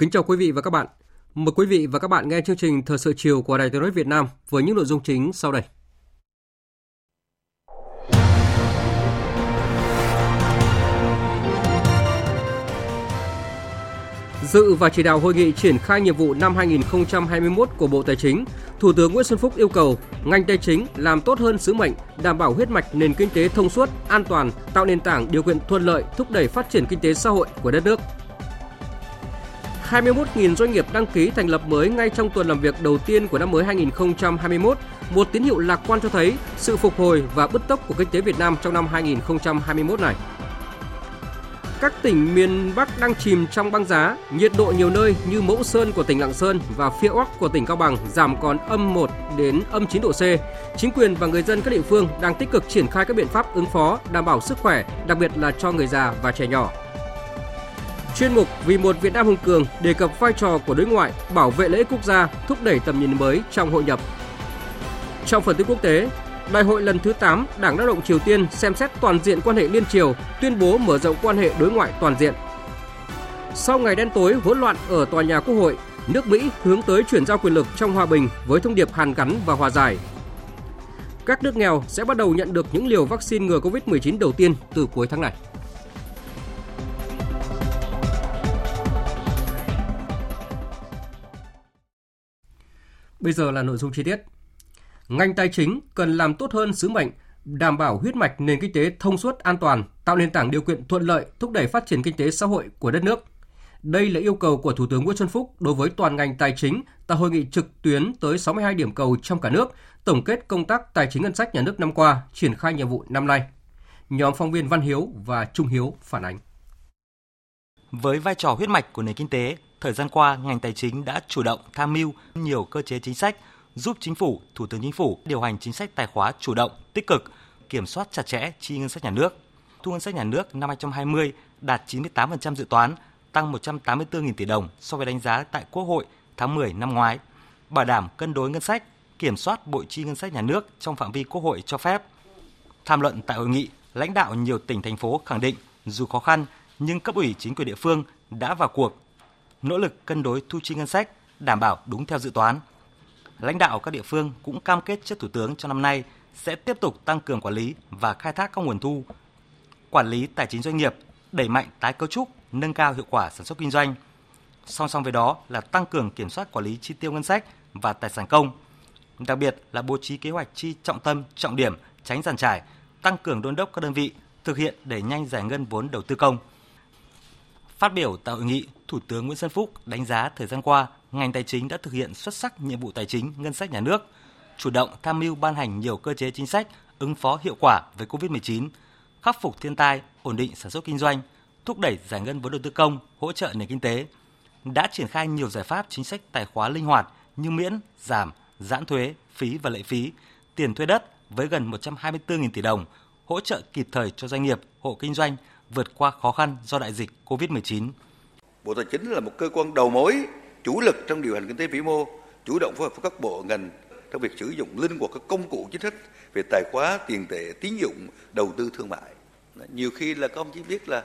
Kính chào quý vị và các bạn. Mời quý vị và các bạn nghe chương trình Thời sự chiều của Đài Tiếng nói Việt Nam với những nội dung chính sau đây. Dự và chỉ đạo hội nghị triển khai nhiệm vụ năm 2021 của Bộ Tài chính, Thủ tướng Nguyễn Xuân Phúc yêu cầu ngành tài chính làm tốt hơn sứ mệnh, đảm bảo huyết mạch nền kinh tế thông suốt, an toàn, tạo nền tảng điều kiện thuận lợi thúc đẩy phát triển kinh tế xã hội của đất nước. 21.000 doanh nghiệp đăng ký thành lập mới ngay trong tuần làm việc đầu tiên của năm mới 2021, một tín hiệu lạc quan cho thấy sự phục hồi và bứt tốc của kinh tế Việt Nam trong năm 2021 này. Các tỉnh miền Bắc đang chìm trong băng giá, nhiệt độ nhiều nơi như Mẫu Sơn của tỉnh Lạng Sơn và Phia Oắc của tỉnh Cao Bằng giảm còn -1 đến -9 độ C. Chính quyền và người dân các địa phương đang tích cực triển khai các biện pháp ứng phó, đảm bảo sức khỏe, đặc biệt là cho người già và trẻ nhỏ. Chuyên mục Vì một Việt Nam hùng cường đề cập vai trò của đối ngoại, bảo vệ lợi ích quốc gia, thúc đẩy tầm nhìn mới trong hội nhập. Trong phần tin quốc tế, Đại hội lần thứ 8 Đảng lao động Triều Tiên xem xét toàn diện quan hệ liên Triều, tuyên bố mở rộng quan hệ đối ngoại toàn diện. Sau ngày đen tối hỗn loạn ở tòa nhà Quốc hội, nước Mỹ hướng tới chuyển giao quyền lực trong hòa bình với thông điệp hàn gắn và hòa giải. Các nước nghèo sẽ bắt đầu nhận được những liều vaccine ngừa Covid-19 đầu tiên từ cuối tháng này. Bây giờ là nội dung chi tiết. Ngành tài chính cần làm tốt hơn sứ mệnh, đảm bảo huyết mạch nền kinh tế thông suốt an toàn, tạo nền tảng điều kiện thuận lợi, thúc đẩy phát triển kinh tế xã hội của đất nước. Đây là yêu cầu của Thủ tướng Nguyễn Xuân Phúc đối với toàn ngành tài chính tại hội nghị trực tuyến tới 62 điểm cầu trong cả nước, tổng kết công tác tài chính ngân sách nhà nước năm qua, triển khai nhiệm vụ năm nay. Nhóm phóng viên Văn Hiếu và Trung Hiếu phản ánh. Với vai trò huyết mạch của nền kinh tế, thời gian qua, ngành tài chính đã chủ động tham mưu nhiều cơ chế chính sách giúp Chính phủ, Thủ tướng Chính phủ điều hành chính sách tài khóa chủ động, tích cực, kiểm soát chặt chẽ chi ngân sách nhà nước. Thu ngân sách nhà nước năm 2020 đạt 98% dự toán, tăng 184.000 tỷ đồng so với đánh giá tại Quốc hội tháng 10 năm ngoái, bảo đảm cân đối ngân sách, kiểm soát bội chi ngân sách nhà nước trong phạm vi Quốc hội cho phép. Tham luận tại hội nghị, lãnh đạo nhiều tỉnh, thành phố khẳng định dù khó khăn nhưng cấp ủy chính quyền địa phương đã vào cuộc, nỗ lực cân đối thu chi ngân sách, đảm bảo đúng theo dự toán. Lãnh đạo các địa phương cũng cam kết trước Thủ tướng trong năm nay sẽ tiếp tục tăng cường quản lý và khai thác các nguồn thu, quản lý tài chính doanh nghiệp, đẩy mạnh tái cấu trúc, nâng cao hiệu quả sản xuất kinh doanh. Song song với đó là tăng cường kiểm soát quản lý chi tiêu ngân sách và tài sản công, đặc biệt là bố trí kế hoạch chi trọng tâm, trọng điểm, tránh giàn trải, tăng cường đôn đốc các đơn vị thực hiện đẩy nhanh giải ngân vốn đầu tư công. Phát biểu tại hội nghị, Thủ tướng Nguyễn Xuân Phúc đánh giá thời gian qua, ngành tài chính đã thực hiện xuất sắc nhiệm vụ tài chính ngân sách nhà nước, chủ động tham mưu ban hành nhiều cơ chế chính sách ứng phó hiệu quả với Covid-19, khắc phục thiên tai, ổn định sản xuất kinh doanh, thúc đẩy giải ngân vốn đầu tư công, hỗ trợ nền kinh tế. Đã triển khai nhiều giải pháp chính sách tài khóa linh hoạt như miễn, giảm, giãn thuế, phí và lệ phí, tiền thuê đất với gần 124.000 tỷ đồng, hỗ trợ kịp thời cho doanh nghiệp, hộ kinh doanh vượt qua khó khăn do đại dịch Covid-19. Bộ Tài chính là một cơ quan đầu mối chủ lực trong điều hành kinh tế vĩ mô, chủ động phối hợp với các bộ ngành trong việc sử dụng linh hoạt các công cụ chính sách về tài khóa, tiền tệ, tín dụng, đầu tư thương mại. Nhiều khi là các ông chỉ biết là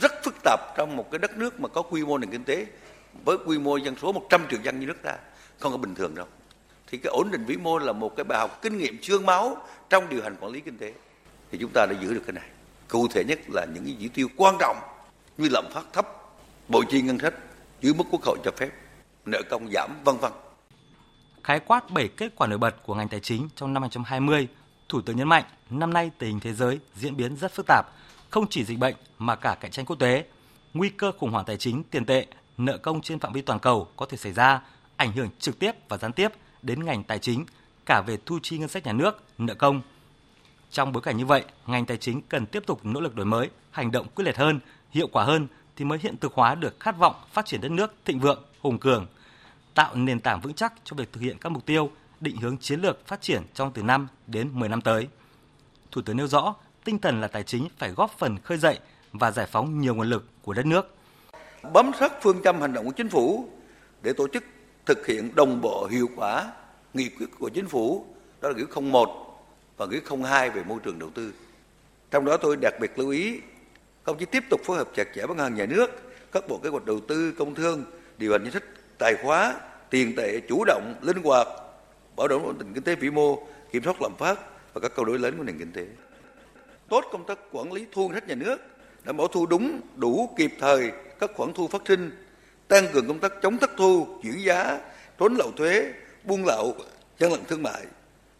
rất phức tạp trong một cái đất nước mà có quy mô nền kinh tế với quy mô dân số 100 triệu dân như nước ta, không có bình thường đâu. Thì cái ổn định vĩ mô là một cái bài học kinh nghiệm xương máu trong điều hành quản lý kinh tế. Thì chúng ta đã giữ được cái này. Cụ thể nhất là những cái chỉ tiêu quan trọng như lạm phát thấp, bội chi ngân sách dưới mức Quốc hội cho phép, nợ công giảm, vân vân. Khái quát 7 kết quả nổi bật của ngành tài chính trong năm 2020, Thủ tướng nhấn mạnh năm nay tình hình thế giới diễn biến rất phức tạp, không chỉ dịch bệnh mà cả cạnh tranh quốc tế. Nguy cơ khủng hoảng tài chính, tiền tệ, nợ công trên phạm vi toàn cầu có thể xảy ra, ảnh hưởng trực tiếp và gián tiếp đến ngành tài chính, cả về thu chi ngân sách nhà nước, nợ công. Trong bối cảnh như vậy, ngành tài chính cần tiếp tục nỗ lực đổi mới, hành động quyết liệt hơn, hiệu quả hơn thì mới hiện thực hóa được khát vọng phát triển đất nước thịnh vượng, hùng cường, tạo nền tảng vững chắc cho việc thực hiện các mục tiêu, định hướng chiến lược phát triển trong từ 5 đến 10 năm tới. Thủ tướng nêu rõ, tinh thần là tài chính phải góp phần khơi dậy và giải phóng nhiều nguồn lực của đất nước. Bám sát phương châm hành động của Chính phủ để tổ chức thực hiện đồng bộ hiệu quả nghị quyết của Chính phủ, đó là nghị quyết 01 và nghị quyết 02 về môi trường đầu tư. Trong đó tôi đặc biệt lưu ý, không chỉ tiếp tục phối hợp chặt chẽ với ngân hàng nhà nước, các bộ kế hoạch đầu tư, công thương, điều hành chính sách tài khóa, tiền tệ chủ động, linh hoạt, bảo đảm ổn định kinh tế vĩ mô, kiểm soát lạm phát và các câu đối lớn của nền kinh tế. Tốt công tác quản lý thu ngân sách nhà nước, đảm bảo thu đúng, đủ, kịp thời các khoản thu phát sinh, tăng cường công tác chống thất thu, chuyển giá, trốn lậu thuế, buôn lậu, gian lận thương mại,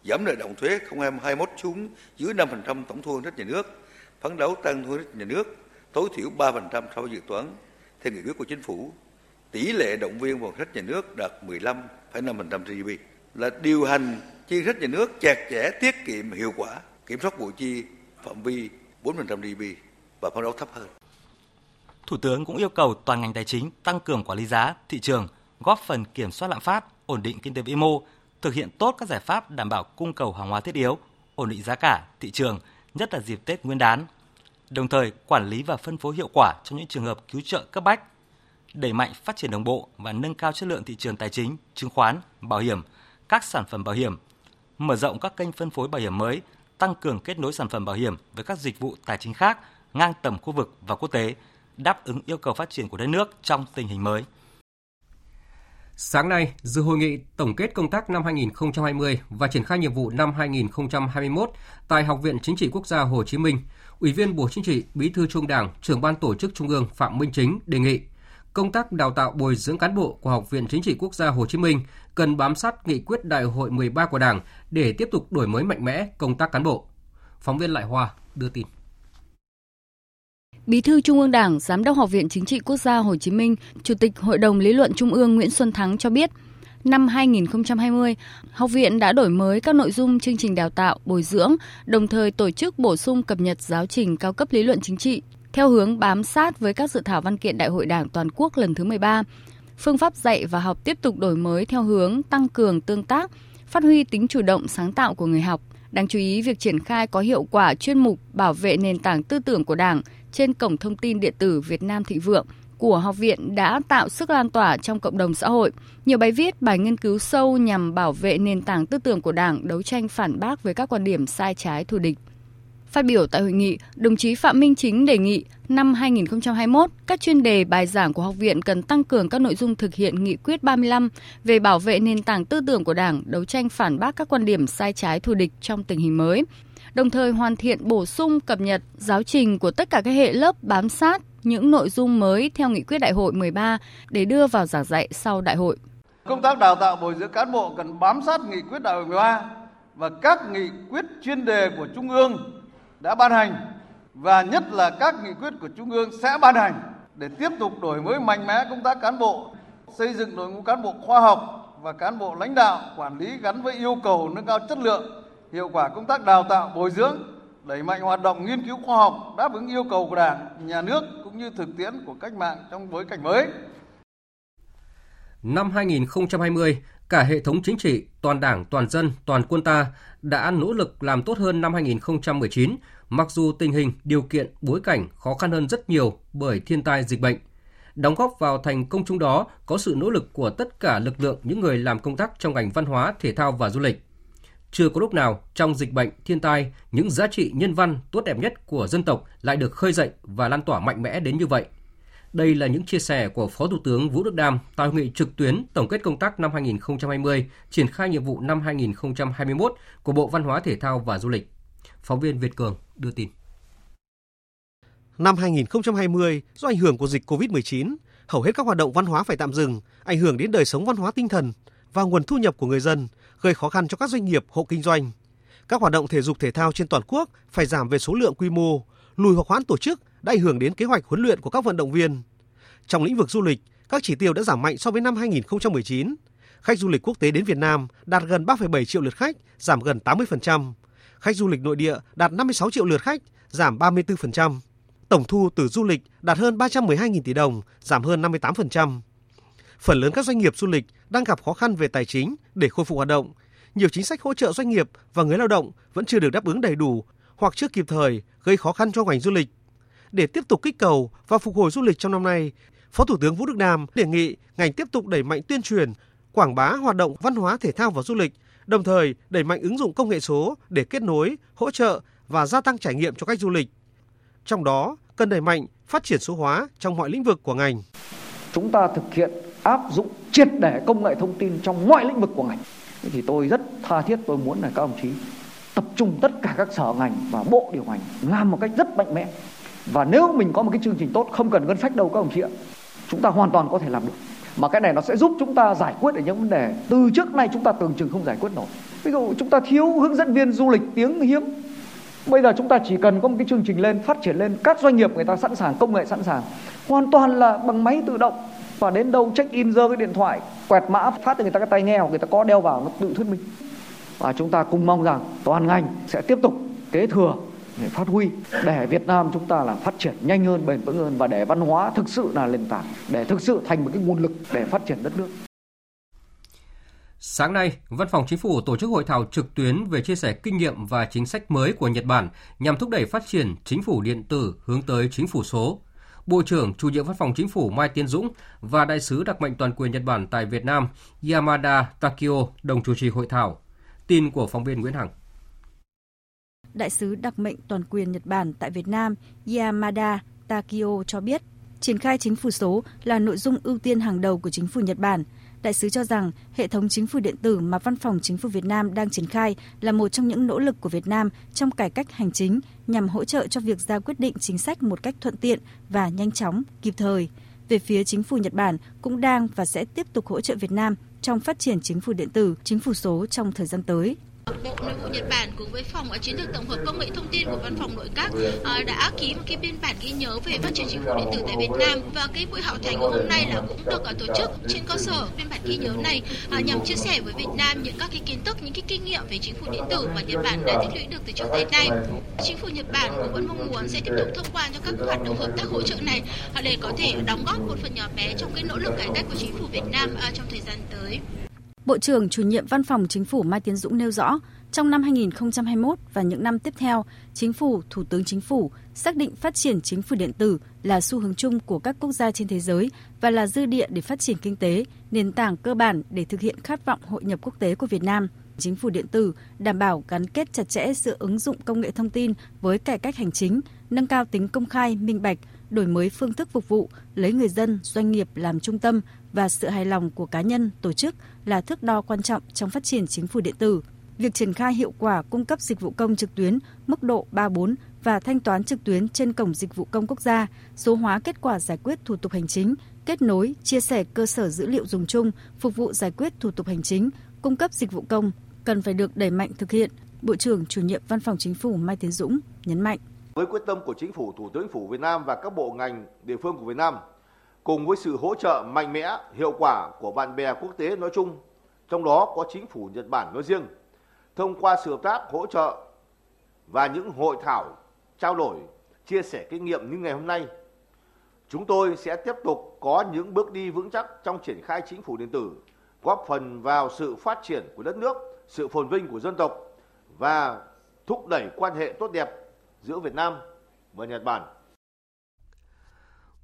giảm nợ động thuế 2021 xuống dưới 5% tổng thu ngân sách nhà nước, phấn đấu tăng thu ngân sách nhà nước tối thiểu 3% so với dự toán theo nghị quyết của Chính phủ. Tỷ lệ động viên vào ngân sách nhà nước đạt 15,5% GDP, là điều hành chi ngân sách nhà nước chặt chẽ, tiết kiệm, hiệu quả, kiểm soát bộ chi phạm vi 4% GDP và phấn đấu thấp hơn. Thủ tướng cũng yêu cầu toàn ngành tài chính tăng cường quản lý giá, thị trường, góp phần kiểm soát lạm phát, ổn định kinh tế vĩ mô, thực hiện tốt các giải pháp đảm bảo cung cầu hàng hóa thiết yếu, ổn định giá cả, thị trường, nhất là dịp Tết Nguyên đán. Đồng thời, quản lý và phân phối hiệu quả trong những trường hợp cứu trợ cấp bách, đẩy mạnh phát triển đồng bộ và nâng cao chất lượng thị trường tài chính, chứng khoán, bảo hiểm, các sản phẩm bảo hiểm, mở rộng các kênh phân phối bảo hiểm mới, tăng cường kết nối sản phẩm bảo hiểm với các dịch vụ tài chính khác ngang tầm khu vực và quốc tế, đáp ứng yêu cầu phát triển của đất nước trong tình hình mới. Sáng nay, dự hội nghị tổng kết công tác năm 2020 và triển khai nhiệm vụ năm 2021 tại Học viện Chính trị Quốc gia Hồ Chí Minh, Ủy viên Bộ Chính trị, Bí thư Trung ương Đảng, Trưởng ban Tổ chức Trung ương Phạm Minh Chính đề nghị công tác đào tạo bồi dưỡng cán bộ của Học viện Chính trị Quốc gia Hồ Chí Minh cần bám sát nghị quyết Đại hội 13 của Đảng để tiếp tục đổi mới mạnh mẽ công tác cán bộ. Phóng viên Lại Hoa đưa tin. Bí thư Trung ương Đảng, Giám đốc Học viện Chính trị Quốc gia Hồ Chí Minh, Chủ tịch Hội đồng Lý luận Trung ương Nguyễn Xuân Thắng cho biết, năm 2020, Học viện đã đổi mới các nội dung chương trình đào tạo, bồi dưỡng, đồng thời tổ chức bổ sung cập nhật giáo trình cao cấp lý luận chính trị, theo hướng bám sát với các dự thảo văn kiện Đại hội Đảng Toàn quốc lần thứ 13. Phương pháp dạy và học tiếp tục đổi mới theo hướng tăng cường tương tác, phát huy tính chủ động sáng tạo của người học. Đáng chú ý, việc triển khai có hiệu quả chuyên mục bảo vệ nền tảng tư tưởng của Đảng trên cổng thông tin điện tử Việt Nam Thịnh Vượng của Học viện đã tạo sức lan tỏa trong cộng đồng xã hội. Nhiều bài viết, bài nghiên cứu sâu nhằm bảo vệ nền tảng tư tưởng của Đảng, đấu tranh phản bác với các quan điểm sai trái thù địch. Phát biểu tại hội nghị, đồng chí Phạm Minh Chính đề nghị năm 2021, các chuyên đề bài giảng của học viện cần tăng cường các nội dung thực hiện nghị quyết 35 về bảo vệ nền tảng tư tưởng của Đảng, đấu tranh phản bác các quan điểm sai trái thù địch trong tình hình mới, đồng thời hoàn thiện, bổ sung, cập nhật giáo trình của tất cả các hệ lớp bám sát những nội dung mới theo nghị quyết Đại hội 13 để đưa vào giảng dạy sau Đại hội. Công tác đào tạo bồi dưỡng cán bộ cần bám sát nghị quyết Đại hội 13 và các nghị quyết chuyên đề của Trung ương đã ban hành, và nhất là các nghị quyết của Trung ương sẽ ban hành, để tiếp tục đổi mới mạnh mẽ công tác cán bộ, xây dựng đội ngũ cán bộ khoa học và cán bộ lãnh đạo quản lý gắn với yêu cầu nâng cao chất lượng, hiệu quả công tác đào tạo bồi dưỡng, đẩy mạnh hoạt động nghiên cứu khoa học đáp ứng yêu cầu của Đảng, nhà nước cũng như thực tiễn của cách mạng trong bối cảnh mới. Năm 2020, cả hệ thống chính trị, toàn Đảng, toàn dân, toàn quân ta đã nỗ lực làm tốt hơn năm 2019, mặc dù tình hình, điều kiện, bối cảnh khó khăn hơn rất nhiều bởi thiên tai dịch bệnh. Đóng góp vào thành công chung đó có sự nỗ lực của tất cả lực lượng những người làm công tác trong ngành văn hóa, thể thao và du lịch. Chưa có lúc nào trong dịch bệnh, thiên tai, những giá trị nhân văn tốt đẹp nhất của dân tộc lại được khơi dậy và lan tỏa mạnh mẽ đến như vậy. Đây là những chia sẻ của Phó Thủ tướng Vũ Đức Đam tại hội nghị trực tuyến tổng kết công tác năm 2020, triển khai nhiệm vụ năm 2021 của Bộ Văn hóa, Thể thao và Du lịch. Phóng viên Việt Cường đưa tin. Năm 2020, do ảnh hưởng của dịch COVID-19, hầu hết các hoạt động văn hóa phải tạm dừng, ảnh hưởng đến đời sống văn hóa tinh thần và nguồn thu nhập của người dân, gây khó khăn cho các doanh nghiệp, hộ kinh doanh. Các hoạt động thể dục thể thao trên toàn quốc phải giảm về số lượng, quy mô, lùi hoặc hoãn tổ chức đã ảnh hưởng đến kế hoạch huấn luyện của các vận động viên. Trong lĩnh vực du lịch, các chỉ tiêu đã giảm mạnh so với năm 2019. Khách du lịch quốc tế đến Việt Nam đạt gần 3,7 triệu lượt khách, giảm gần 80%. Khách du lịch nội địa đạt 56 triệu lượt khách, giảm 34%. Tổng thu từ du lịch đạt hơn 312.000 tỷ đồng, giảm hơn 58%. Phần lớn các doanh nghiệp du lịch đang gặp khó khăn về tài chính để khôi phục hoạt động. Nhiều chính sách hỗ trợ doanh nghiệp và người lao động vẫn chưa được đáp ứng đầy đủ hoặc chưa kịp thời, gây khó khăn cho ngành du lịch. Để tiếp tục kích cầu và phục hồi du lịch trong năm nay, Phó Thủ tướng Vũ Đức Đam đề nghị ngành tiếp tục đẩy mạnh tuyên truyền, quảng bá hoạt động văn hóa thể thao và du lịch, đồng thời đẩy mạnh ứng dụng công nghệ số để kết nối, hỗ trợ và gia tăng trải nghiệm cho khách du lịch. Trong đó, cần đẩy mạnh phát triển số hóa trong mọi lĩnh vực của ngành. Chúng ta thực hiện áp dụng triệt để công nghệ thông tin trong mọi lĩnh vực của ngành. Thì tôi rất tha thiết, tôi muốn là các đồng chí tập trung tất cả các sở ngành và bộ điều hành làm một cách rất mạnh mẽ. Và nếu mình có một cái chương trình tốt, không cần ngân sách đâu các đồng chí ạ, chúng ta hoàn toàn có thể làm được. Mà cái này nó sẽ giúp chúng ta giải quyết được những vấn đề từ trước nay chúng ta tưởng chừng không giải quyết nổi. Ví dụ chúng ta thiếu hướng dẫn viên du lịch tiếng hiếm. Bây giờ chúng ta chỉ cần có một cái chương trình lên, phát triển lên, các doanh nghiệp người ta sẵn sàng, công nghệ sẵn sàng. Hoàn toàn là bằng máy tự động và đến đâu check in giơ cái điện thoại, quẹt mã phát cho người ta cái tai nghe hoặc người ta có đeo vào nó tự thuyết minh. Và chúng ta cùng mong rằng toàn ngành sẽ tiếp tục kế thừa để phát huy để Việt Nam chúng ta là phát triển nhanh hơn, bền vững hơn và để văn hóa thực sự là nền tảng, để thực sự thành một cái nguồn lực để phát triển đất nước. Sáng nay, Văn phòng Chính phủ tổ chức hội thảo trực tuyến về chia sẻ kinh nghiệm và chính sách mới của Nhật Bản nhằm thúc đẩy phát triển chính phủ điện tử hướng tới chính phủ số. Bộ trưởng Chủ nhiệm Văn phòng Chính phủ Mai Tiến Dũng và Đại sứ đặc mệnh toàn quyền Nhật Bản tại Việt Nam Yamada Takeo đồng chủ trì hội thảo. Tin của phóng viên Nguyễn Hằng. Đại sứ đặc mệnh toàn quyền Nhật Bản tại Việt Nam Yamada Takeo cho biết, triển khai chính phủ số là nội dung ưu tiên hàng đầu của chính phủ Nhật Bản. Đại sứ cho rằng hệ thống chính phủ điện tử mà Văn phòng Chính phủ Việt Nam đang triển khai là một trong những nỗ lực của Việt Nam trong cải cách hành chính nhằm hỗ trợ cho việc ra quyết định chính sách một cách thuận tiện và nhanh chóng, kịp thời. Về phía chính phủ Nhật Bản cũng đang và sẽ tiếp tục hỗ trợ Việt Nam trong phát triển chính phủ điện tử, chính phủ số trong thời gian tới. Bộ Nội vụ Nhật Bản cùng với Phòng Chiến lược Tổng hợp Công nghệ Thông tin của Văn phòng Nội các đã ký một cái biên bản ghi nhớ về phát triển chính phủ điện tử tại Việt Nam, và cái buổi họp thành hôm nay là cũng được tổ chức trên cơ sở biên bản ghi nhớ này nhằm chia sẻ với Việt Nam những các cái kiến thức, những cái kinh nghiệm về chính phủ điện tử mà Nhật Bản đã tích lũy được từ trước tới nay. Chính phủ Nhật Bản cũng vẫn mong muốn sẽ tiếp tục thông qua cho các hoạt động hợp tác hỗ trợ này để có thể đóng góp một phần nhỏ bé trong cái nỗ lực cải cách của chính phủ Việt Nam trong thời gian tới. Bộ trưởng Chủ nhiệm Văn phòng Chính phủ Mai Tiến Dũng nêu rõ, trong năm 2021 và những năm tiếp theo, Chính phủ, Thủ tướng Chính phủ xác định phát triển chính phủ điện tử là xu hướng chung của các quốc gia trên thế giới và là dư địa để phát triển kinh tế, nền tảng cơ bản để thực hiện khát vọng hội nhập quốc tế của Việt Nam. Chính phủ điện tử đảm bảo gắn kết chặt chẽ sự ứng dụng công nghệ thông tin với cải cách hành chính, nâng cao tính công khai, minh bạch, đổi mới phương thức phục vụ, lấy người dân, doanh nghiệp làm trung tâm và sự hài lòng của cá nhân, tổ chức là thước đo quan trọng trong phát triển chính phủ điện tử. Việc triển khai hiệu quả cung cấp dịch vụ công trực tuyến mức độ 3-4 và thanh toán trực tuyến trên Cổng Dịch vụ Công Quốc gia, số hóa kết quả giải quyết thủ tục hành chính, kết nối, chia sẻ cơ sở dữ liệu dùng chung, phục vụ giải quyết thủ tục hành chính, cung cấp dịch vụ công cần phải được đẩy mạnh thực hiện, Bộ trưởng Chủ nhiệm Văn phòng Chính phủ Mai Tiến Dũng nhấn mạnh. Với quyết tâm của Chính phủ, Thủ tướng Chính phủ Việt Nam và các bộ ngành địa phương của Việt Nam, cùng với sự hỗ trợ mạnh mẽ, hiệu quả của bạn bè quốc tế nói chung, trong đó có Chính phủ Nhật Bản nói riêng, thông qua sự hợp tác, hỗ trợ và những hội thảo, trao đổi, chia sẻ kinh nghiệm như ngày hôm nay, chúng tôi sẽ tiếp tục có những bước đi vững chắc trong triển khai chính phủ điện tử, góp phần vào sự phát triển của đất nước, sự phồn vinh của dân tộc và thúc đẩy quan hệ tốt đẹp giữa Việt Nam và Nhật Bản.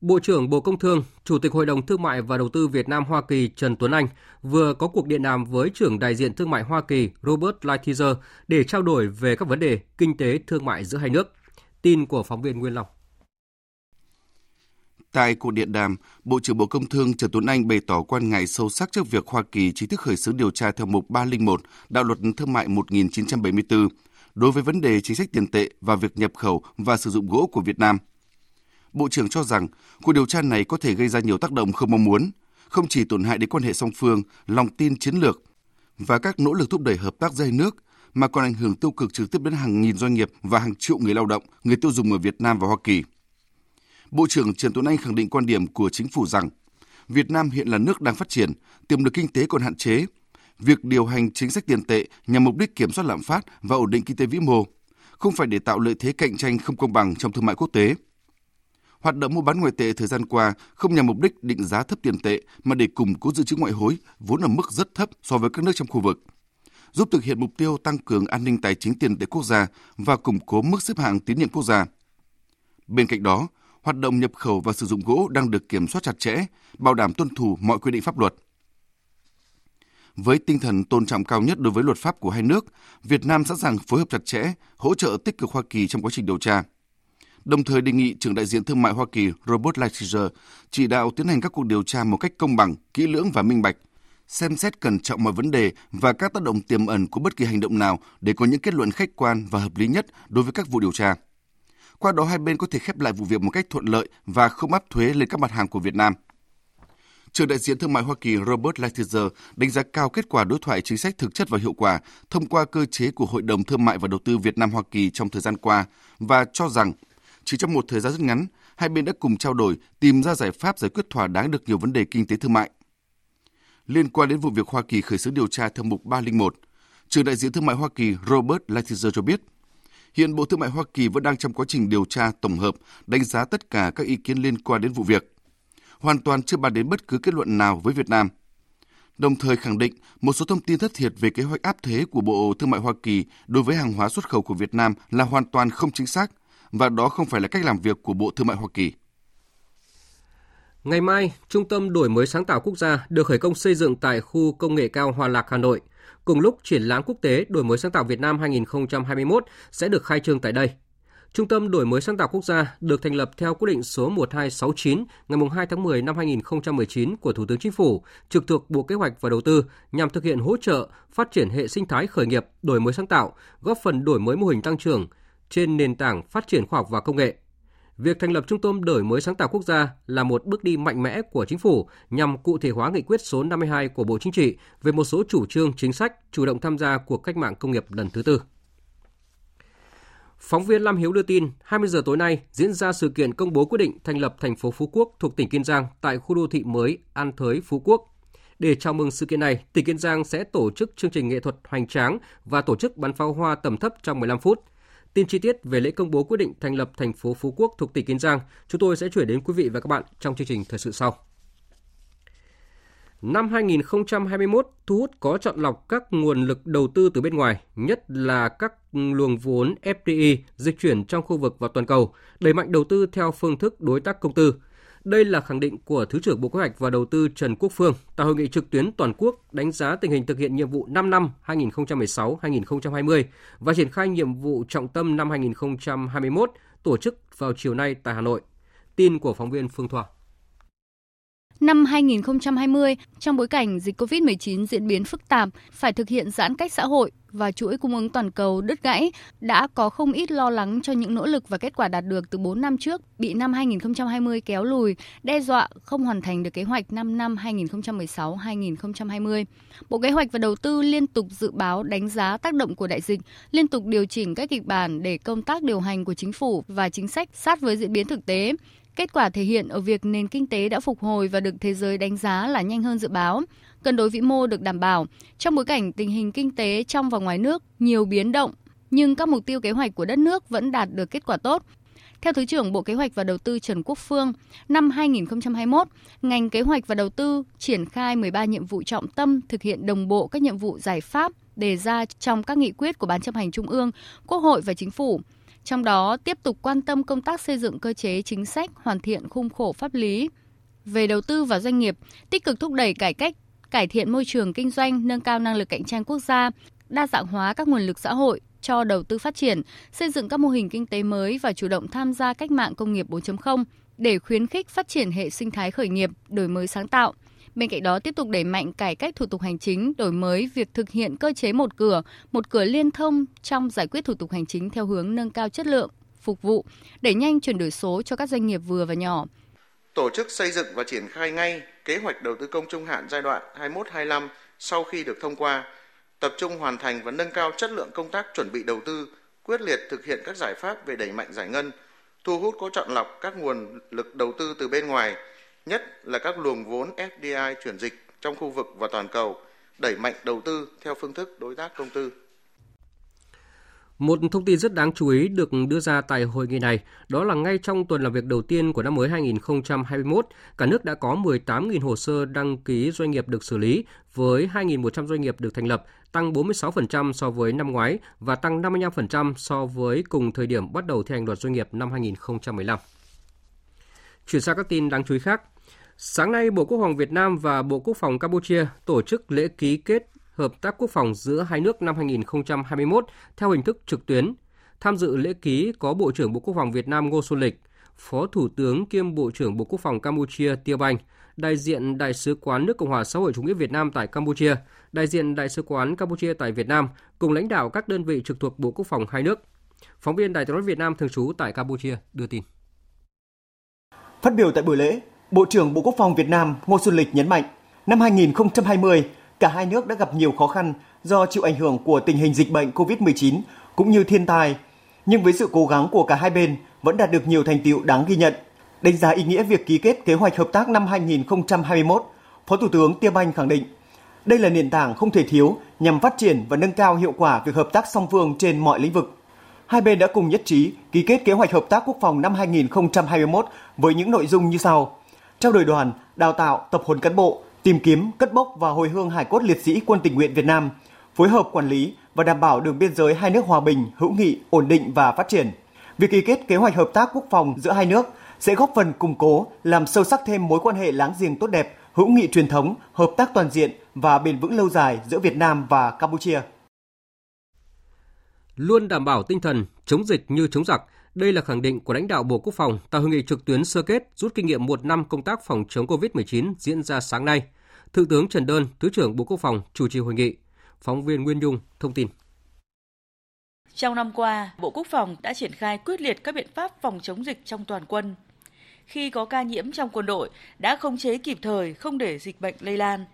Bộ trưởng Bộ Công Thương, Chủ tịch Hội đồng Thương mại và Đầu tư Việt Nam-Hoa Kỳ Trần Tuấn Anh vừa có cuộc điện đàm với trưởng đại diện thương mại Hoa Kỳ Robert Lighthizer để trao đổi về các vấn đề kinh tế thương mại giữa hai nước. Tin của phóng viên Nguyên Long. Tại cuộc điện đàm, Bộ trưởng Bộ Công Thương Trần Tuấn Anh bày tỏ quan ngại sâu sắc trước việc Hoa Kỳ chính thức khởi xướng điều tra theo mục 301 Đạo luật Thương mại 1974 đối với vấn đề chính sách tiền tệ và việc nhập khẩu và sử dụng gỗ của Việt Nam. Bộ trưởng cho rằng cuộc điều tra này có thể gây ra nhiều tác động không mong muốn, không chỉ tổn hại đến quan hệ song phương, lòng tin chiến lược và các nỗ lực thúc đẩy hợp tác giữa hai nước, mà còn ảnh hưởng tiêu cực trực tiếp đến hàng nghìn doanh nghiệp và hàng triệu người lao động, người tiêu dùng ở Việt Nam và Hoa Kỳ. Bộ trưởng Trần Tuấn Anh khẳng định quan điểm của chính phủ rằng Việt Nam hiện là nước đang phát triển, tiềm lực kinh tế còn hạn chế. Việc điều hành chính sách tiền tệ nhằm mục đích kiểm soát lạm phát và ổn định kinh tế vĩ mô, không phải để tạo lợi thế cạnh tranh không công bằng trong thương mại quốc tế. Hoạt động mua bán ngoại tệ thời gian qua không nhằm mục đích định giá thấp tiền tệ mà để củng cố dự trữ ngoại hối vốn ở mức rất thấp so với các nước trong khu vực, giúp thực hiện mục tiêu tăng cường an ninh tài chính tiền tệ quốc gia và củng cố mức xếp hạng tín nhiệm quốc gia. Bên cạnh đó, hoạt động nhập khẩu và sử dụng gỗ đang được kiểm soát chặt chẽ, bảo đảm tuân thủ mọi quy định pháp luật. Với tinh thần tôn trọng cao nhất đối với luật pháp của hai nước, Việt Nam sẵn sàng phối hợp chặt chẽ, hỗ trợ tích cực Hoa Kỳ trong quá trình điều tra. Đồng thời đề nghị trưởng đại diện thương mại Hoa Kỳ Robert Lighthizer chỉ đạo tiến hành các cuộc điều tra một cách công bằng, kỹ lưỡng và minh bạch, xem xét cẩn trọng mọi vấn đề và các tác động tiềm ẩn của bất kỳ hành động nào để có những kết luận khách quan và hợp lý nhất đối với các vụ điều tra. Qua đó hai bên có thể khép lại vụ việc một cách thuận lợi và không áp thuế lên các mặt hàng của Việt Nam. Trưởng đại diện thương mại Hoa Kỳ Robert Lighthizer đánh giá cao kết quả đối thoại chính sách thực chất và hiệu quả thông qua cơ chế của Hội đồng Thương mại và Đầu tư Việt Nam-Hoa Kỳ trong thời gian qua và cho rằng chỉ trong một thời gian rất ngắn, hai bên đã cùng trao đổi, tìm ra giải pháp giải quyết thỏa đáng được nhiều vấn đề kinh tế thương mại. Liên quan đến vụ việc Hoa Kỳ khởi xướng điều tra theo mục 301, trưởng đại diện thương mại Hoa Kỳ Robert Lighthizer cho biết, hiện Bộ Thương mại Hoa Kỳ vẫn đang trong quá trình điều tra tổng hợp, đánh giá tất cả các ý kiến liên quan đến vụ việc. Hoàn toàn chưa bàn đến bất cứ kết luận nào với Việt Nam. Đồng thời khẳng định một số thông tin thất thiệt về kế hoạch áp thuế của Bộ Thương mại Hoa Kỳ đối với hàng hóa xuất khẩu của Việt Nam là hoàn toàn không chính xác và đó không phải là cách làm việc của Bộ Thương mại Hoa Kỳ. Ngày mai, Trung tâm Đổi mới sáng tạo quốc gia được khởi công xây dựng tại khu công nghệ cao Hòa Lạc, Hà Nội. Cùng lúc, triển lãm quốc tế Đổi mới sáng tạo Việt Nam 2021 sẽ được khai trương tại đây. Trung tâm Đổi mới sáng tạo quốc gia được thành lập theo quyết định số 1269 ngày 2 tháng 10 năm 2019 của Thủ tướng Chính phủ, trực thuộc Bộ Kế hoạch và Đầu tư nhằm thực hiện hỗ trợ phát triển hệ sinh thái khởi nghiệp, đổi mới sáng tạo, góp phần đổi mới mô hình tăng trưởng trên nền tảng phát triển khoa học và công nghệ. Việc thành lập Trung tâm Đổi mới sáng tạo quốc gia là một bước đi mạnh mẽ của Chính phủ nhằm cụ thể hóa nghị quyết số 52 của Bộ Chính trị về một số chủ trương chính sách chủ động tham gia cuộc cách mạng công nghiệp lần thứ tư. Phóng viên Lam Hiếu đưa tin, 20 giờ tối nay diễn ra sự kiện công bố quyết định thành lập thành phố Phú Quốc thuộc tỉnh Kiên Giang tại khu đô thị mới An Thới Phú Quốc. Để chào mừng sự kiện này, tỉnh Kiên Giang sẽ tổ chức chương trình nghệ thuật hoành tráng và tổ chức bắn pháo hoa tầm thấp trong 15 phút. Tin chi tiết về lễ công bố quyết định thành lập thành phố Phú Quốc thuộc tỉnh Kiên Giang, chúng tôi sẽ chuyển đến quý vị và các bạn trong chương trình thời sự sau. Năm 2021 thu hút có chọn lọc các nguồn lực đầu tư từ bên ngoài, nhất là các luồng vốn FDI dịch chuyển trong khu vực và toàn cầu, đẩy mạnh đầu tư theo phương thức đối tác công tư. Đây là khẳng định của Thứ trưởng Bộ Kế hoạch và Đầu tư Trần Quốc Phương tại hội nghị trực tuyến toàn quốc đánh giá tình hình thực hiện nhiệm vụ 5 năm 2016-2020 và triển khai nhiệm vụ trọng tâm năm 2021 tổ chức vào chiều nay tại Hà Nội. Tin của phóng viên Phương Thoa. Năm 2020, trong bối cảnh dịch COVID-19 diễn biến phức tạp, phải thực hiện giãn cách xã hội và chuỗi cung ứng toàn cầu đứt gãy, đã có không ít lo lắng cho những nỗ lực và kết quả đạt được từ 4 năm trước bị năm 2020 kéo lùi, đe dọa không hoàn thành được kế hoạch 5 năm 2016-2020. Bộ Kế hoạch và Đầu tư liên tục dự báo đánh giá tác động của đại dịch, liên tục điều chỉnh các kịch bản để công tác điều hành của chính phủ và chính sách sát với diễn biến thực tế. Kết quả thể hiện ở việc nền kinh tế đã phục hồi và được thế giới đánh giá là nhanh hơn dự báo, cân đối vĩ mô được đảm bảo. Trong bối cảnh tình hình kinh tế trong và ngoài nước nhiều biến động, nhưng các mục tiêu kế hoạch của đất nước vẫn đạt được kết quả tốt. Theo Thứ trưởng Bộ Kế hoạch và Đầu tư Trần Quốc Phương, năm 2021, ngành Kế hoạch và Đầu tư triển khai 13 nhiệm vụ trọng tâm thực hiện đồng bộ các nhiệm vụ giải pháp đề ra trong các nghị quyết của Ban Chấp hành Trung ương, Quốc hội và Chính phủ. Trong đó, tiếp tục quan tâm công tác xây dựng cơ chế chính sách, hoàn thiện khung khổ pháp lý. Về đầu tư và doanh nghiệp, tích cực thúc đẩy cải cách, cải thiện môi trường kinh doanh, nâng cao năng lực cạnh tranh quốc gia, đa dạng hóa các nguồn lực xã hội cho đầu tư phát triển, xây dựng các mô hình kinh tế mới và chủ động tham gia cách mạng công nghiệp 4.0 để khuyến khích phát triển hệ sinh thái khởi nghiệp, đổi mới sáng tạo. Bên cạnh đó, tiếp tục đẩy mạnh cải cách thủ tục hành chính, đổi mới việc thực hiện cơ chế một cửa liên thông trong giải quyết thủ tục hành chính theo hướng nâng cao chất lượng, phục vụ, đẩy nhanh chuyển đổi số cho các doanh nghiệp vừa và nhỏ. Tổ chức xây dựng và triển khai ngay kế hoạch đầu tư công trung hạn giai đoạn 2021-2025 sau khi được thông qua, tập trung hoàn thành và nâng cao chất lượng công tác chuẩn bị đầu tư, quyết liệt thực hiện các giải pháp về đẩy mạnh giải ngân, thu hút có chọn lọc các nguồn lực đầu tư từ bên ngoài, nhất là các luồng vốn FDI chuyển dịch trong khu vực và toàn cầu, đẩy mạnh đầu tư theo phương thức đối tác công tư. Một thông tin rất đáng chú ý được đưa ra tại hội nghị này, đó là ngay trong tuần làm việc đầu tiên của năm mới 2021, cả nước đã có 18.000 hồ sơ đăng ký doanh nghiệp được xử lý, với 2.100 doanh nghiệp được thành lập, tăng 46% so với năm ngoái và tăng 55% so với cùng thời điểm bắt đầu thi hành luật doanh nghiệp năm 2015. Chuyển sang các tin đáng chú ý khác. Sáng nay, Bộ Quốc phòng Việt Nam và Bộ Quốc phòng Campuchia tổ chức lễ ký kết Hợp tác quốc phòng giữa hai nước năm 2021 theo hình thức trực tuyến. Tham dự lễ ký có Bộ trưởng Bộ Quốc phòng Việt Nam Ngô Xuân Lịch, Phó Thủ tướng kiêm Bộ trưởng Bộ Quốc phòng Campuchia Tia Banh, đại diện Đại sứ quán nước Cộng hòa xã hội chủ nghĩa Việt Nam tại Campuchia, đại diện Đại sứ quán Campuchia tại Việt Nam cùng lãnh đạo các đơn vị trực thuộc Bộ Quốc phòng hai nước. Phóng viên Đài Tiếng nói Việt Nam thường trú tại Campuchia đưa tin. Phát biểu tại buổi lễ, Bộ trưởng Bộ Quốc phòng Việt Nam Ngô Xuân Lịch nhấn mạnh, năm 2020, cả hai nước đã gặp nhiều khó khăn do chịu ảnh hưởng của tình hình dịch bệnh COVID-19 cũng như thiên tai. Nhưng với sự cố gắng của cả hai bên vẫn đạt được nhiều thành tựu đáng ghi nhận. Đánh giá ý nghĩa việc ký kết kế hoạch hợp tác năm 2021, Phó Thủ tướng Tia Banh khẳng định đây là nền tảng không thể thiếu nhằm phát triển và nâng cao hiệu quả việc hợp tác song phương trên mọi lĩnh vực. Hai bên đã cùng nhất trí ký kết kế hoạch hợp tác quốc phòng năm 2021 với những nội dung như sau: trao đổi đoàn, đào tạo, tập huấn cán bộ, tìm kiếm, cất bốc và hồi hương hài cốt liệt sĩ Quân tình nguyện Việt Nam, phối hợp quản lý và đảm bảo đường biên giới hai nước hòa bình, hữu nghị, ổn định và phát triển. Việc ký kết kế hoạch hợp tác quốc phòng giữa hai nước sẽ góp phần củng cố, làm sâu sắc thêm mối quan hệ láng giềng tốt đẹp, hữu nghị truyền thống, hợp tác toàn diện và bền vững lâu dài giữa Việt Nam và Campuchia. Luôn đảm bảo tinh thần chống dịch như chống giặc. Đây là khẳng định của lãnh đạo Bộ Quốc phòng tại hội nghị trực tuyến sơ kết rút kinh nghiệm một năm công tác phòng chống COVID-19 diễn ra sáng nay. Thượng tướng Trần Đơn, Thứ trưởng Bộ Quốc phòng chủ trì hội nghị. Phóng viên Nguyên Dung thông tin. Trong năm qua, Bộ Quốc phòng đã triển khai quyết liệt các biện pháp phòng chống dịch trong toàn quân. Khi có ca nhiễm trong quân đội, đã khống chế kịp thời, không để dịch bệnh lây lan.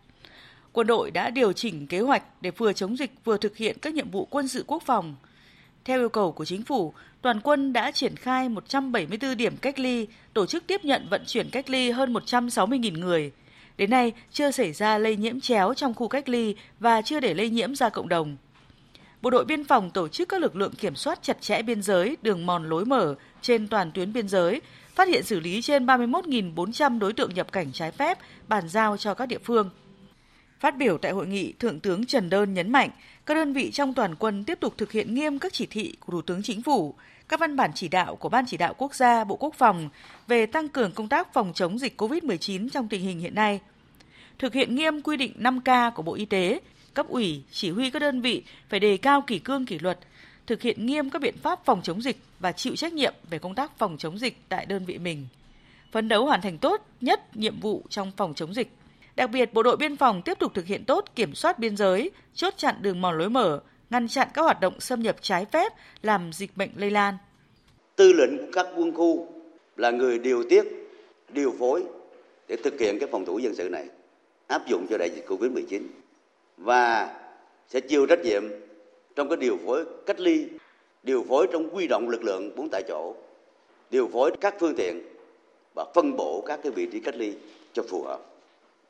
Quân đội đã điều chỉnh kế hoạch để vừa chống dịch vừa thực hiện các nhiệm vụ quân sự quốc phòng. Theo yêu cầu của Chính phủ, toàn quân đã triển khai 174 điểm cách ly, tổ chức tiếp nhận vận chuyển cách ly hơn 160.000 người. Đến nay, chưa xảy ra lây nhiễm chéo trong khu cách ly và chưa để lây nhiễm ra cộng đồng. Bộ đội biên phòng tổ chức các lực lượng kiểm soát chặt chẽ biên giới, đường mòn lối mở trên toàn tuyến biên giới, phát hiện xử lý trên 31.400 đối tượng nhập cảnh trái phép, bàn giao cho các địa phương. Phát biểu tại hội nghị, Thượng tướng Trần Đơn nhấn mạnh, các đơn vị trong toàn quân tiếp tục thực hiện nghiêm các chỉ thị của Thủ tướng Chính phủ, các văn bản chỉ đạo của Ban Chỉ đạo Quốc gia Bộ Quốc phòng về tăng cường công tác phòng chống dịch COVID-19 trong tình hình hiện nay. Thực hiện nghiêm quy định 5K của Bộ Y tế, cấp ủy, chỉ huy các đơn vị phải đề cao kỷ cương kỷ luật, thực hiện nghiêm các biện pháp phòng chống dịch và chịu trách nhiệm về công tác phòng chống dịch tại đơn vị mình. Phấn đấu hoàn thành tốt nhất nhiệm vụ trong phòng chống dịch. Đặc biệt, Bộ đội Biên phòng tiếp tục thực hiện tốt kiểm soát biên giới, chốt chặn đường mòn lối mở, ngăn chặn các hoạt động xâm nhập trái phép, làm dịch bệnh lây lan. Tư lệnh của các quân khu là người điều tiết, điều phối để thực hiện cái phòng thủ dân sự này, áp dụng cho đại dịch COVID-19 và sẽ chịu trách nhiệm trong cái điều phối cách ly, điều phối trong huy động lực lượng 4 tại chỗ, điều phối các phương tiện và phân bổ các cái vị trí cách ly cho phù hợp.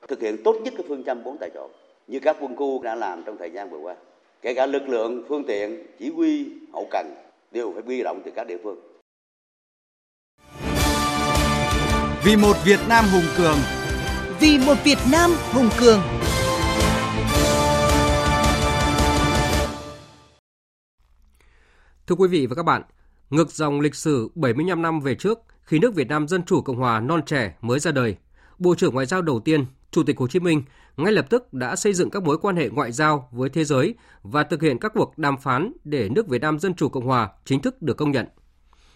Thực hiện tốt nhất cái phương châm 4 tại chỗ như các quân khu đã làm trong thời gian vừa qua. Kể cả lực lượng, phương tiện, chỉ huy, hậu cần đều phải huy động từ các địa phương. Vì một Việt Nam hùng cường. Vì một Việt Nam hùng cường. Thưa quý vị và các bạn, ngược dòng lịch sử 75 năm về trước khi nước Việt Nam Dân Chủ Cộng Hòa non trẻ mới ra đời, Bộ trưởng Ngoại giao đầu tiên, Chủ tịch Hồ Chí Minh ngay lập tức đã xây dựng các mối quan hệ ngoại giao với thế giới và thực hiện các cuộc đàm phán để nước Việt Nam Dân Chủ Cộng Hòa chính thức được công nhận.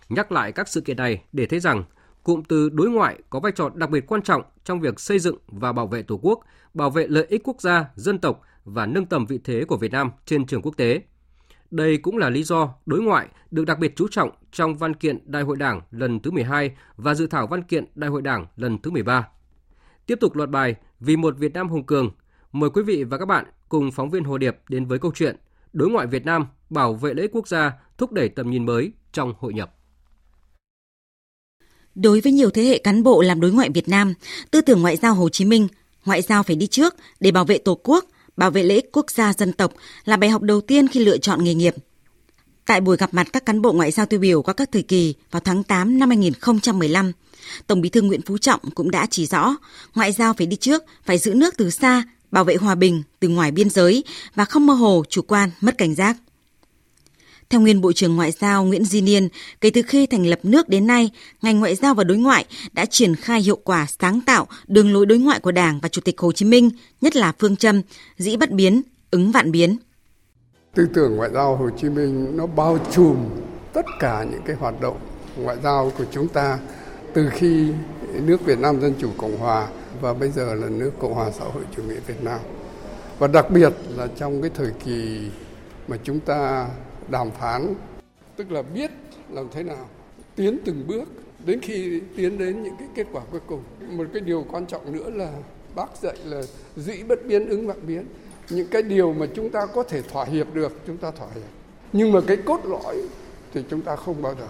Nhắc lại các sự kiện này để thấy rằng cụm từ đối ngoại có vai trò đặc biệt quan trọng trong việc xây dựng và bảo vệ Tổ quốc, bảo vệ lợi ích quốc gia, dân tộc và nâng tầm vị thế của Việt Nam trên trường quốc tế. Đây cũng là lý do đối ngoại được đặc biệt chú trọng trong văn kiện Đại hội Đảng lần thứ 12 và dự thảo văn kiện Đại hội Đảng lần thứ 13. Tiếp tục loạt bài Vì một Việt Nam hùng cường, mời quý vị và các bạn cùng phóng viên Hồ Điệp đến với câu chuyện Đối ngoại Việt Nam bảo vệ lợi ích quốc gia, thúc đẩy tầm nhìn mới trong hội nhập. Đối với nhiều thế hệ cán bộ làm đối ngoại Việt Nam, tư tưởng ngoại giao Hồ Chí Minh, ngoại giao phải đi trước để bảo vệ Tổ quốc, bảo vệ lợi ích quốc gia dân tộc là bài học đầu tiên khi lựa chọn nghề nghiệp. Tại buổi gặp mặt các cán bộ ngoại giao tiêu biểu qua các thời kỳ vào tháng 8 năm 2015, Tổng Bí thư Nguyễn Phú Trọng cũng đã chỉ rõ, ngoại giao phải đi trước, phải giữ nước từ xa, bảo vệ hòa bình từ ngoài biên giới và không mơ hồ, chủ quan, mất cảnh giác. Theo nguyên Bộ trưởng Ngoại giao Nguyễn Duy Niên, kể từ khi thành lập nước đến nay, ngành ngoại giao và đối ngoại đã triển khai hiệu quả sáng tạo đường lối đối ngoại của Đảng và Chủ tịch Hồ Chí Minh, nhất là phương châm dĩ bất biến, ứng vạn biến. Tư tưởng ngoại giao Hồ Chí Minh nó bao trùm tất cả những cái hoạt động ngoại giao của chúng ta từ khi nước Việt Nam Dân Chủ Cộng Hòa và bây giờ là nước Cộng hòa xã hội chủ nghĩa Việt Nam. Và đặc biệt là trong cái thời kỳ mà chúng ta đàm phán, tức là biết làm thế nào tiến từng bước đến khi tiến đến những cái kết quả cuối cùng. Một cái điều quan trọng nữa là Bác dạy là dĩ bất biến ứng vạn biến. Những cái điều mà chúng ta có thể thỏa hiệp được, chúng ta thỏa hiệp. Nhưng mà cái cốt lõi thì chúng ta không bao giờ.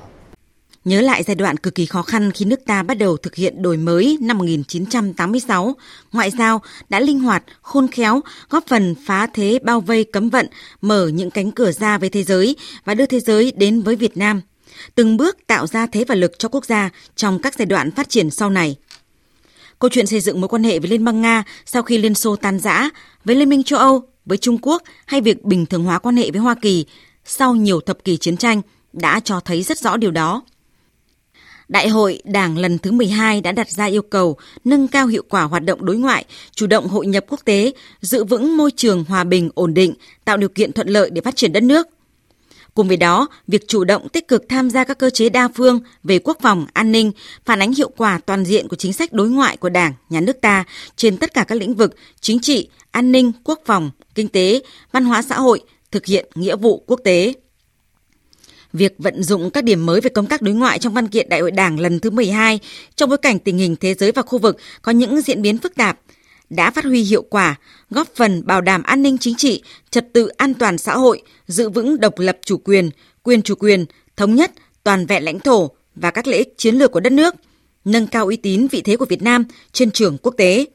Nhớ lại giai đoạn cực kỳ khó khăn khi nước ta bắt đầu thực hiện đổi mới năm 1986, ngoại giao đã linh hoạt, khôn khéo, góp phần phá thế bao vây cấm vận, mở những cánh cửa ra với thế giới và đưa thế giới đến với Việt Nam, từng bước tạo ra thế và lực cho quốc gia trong các giai đoạn phát triển sau này. Câu chuyện xây dựng mối quan hệ với Liên bang Nga sau khi Liên Xô tan rã, với Liên minh châu Âu, với Trung Quốc hay việc bình thường hóa quan hệ với Hoa Kỳ sau nhiều thập kỷ chiến tranh đã cho thấy rất rõ điều đó. Đại hội Đảng lần thứ 12 đã đặt ra yêu cầu nâng cao hiệu quả hoạt động đối ngoại, chủ động hội nhập quốc tế, giữ vững môi trường hòa bình ổn định, tạo điều kiện thuận lợi để phát triển đất nước. Cùng với đó, việc chủ động tích cực tham gia các cơ chế đa phương về quốc phòng, an ninh, phản ánh hiệu quả toàn diện của chính sách đối ngoại của Đảng, Nhà nước ta trên tất cả các lĩnh vực chính trị, an ninh, quốc phòng, kinh tế, văn hóa xã hội, thực hiện nghĩa vụ quốc tế. Việc vận dụng các điểm mới về công tác đối ngoại trong văn kiện Đại hội Đảng lần thứ 12 trong bối cảnh tình hình thế giới và khu vực có những diễn biến phức tạp đã phát huy hiệu quả, góp phần bảo đảm an ninh chính trị, trật tự an toàn xã hội, giữ vững độc lập chủ quyền, quyền chủ quyền, thống nhất, toàn vẹn lãnh thổ và các lợi ích chiến lược của đất nước, nâng cao uy tín vị thế của Việt Nam trên trường quốc tế.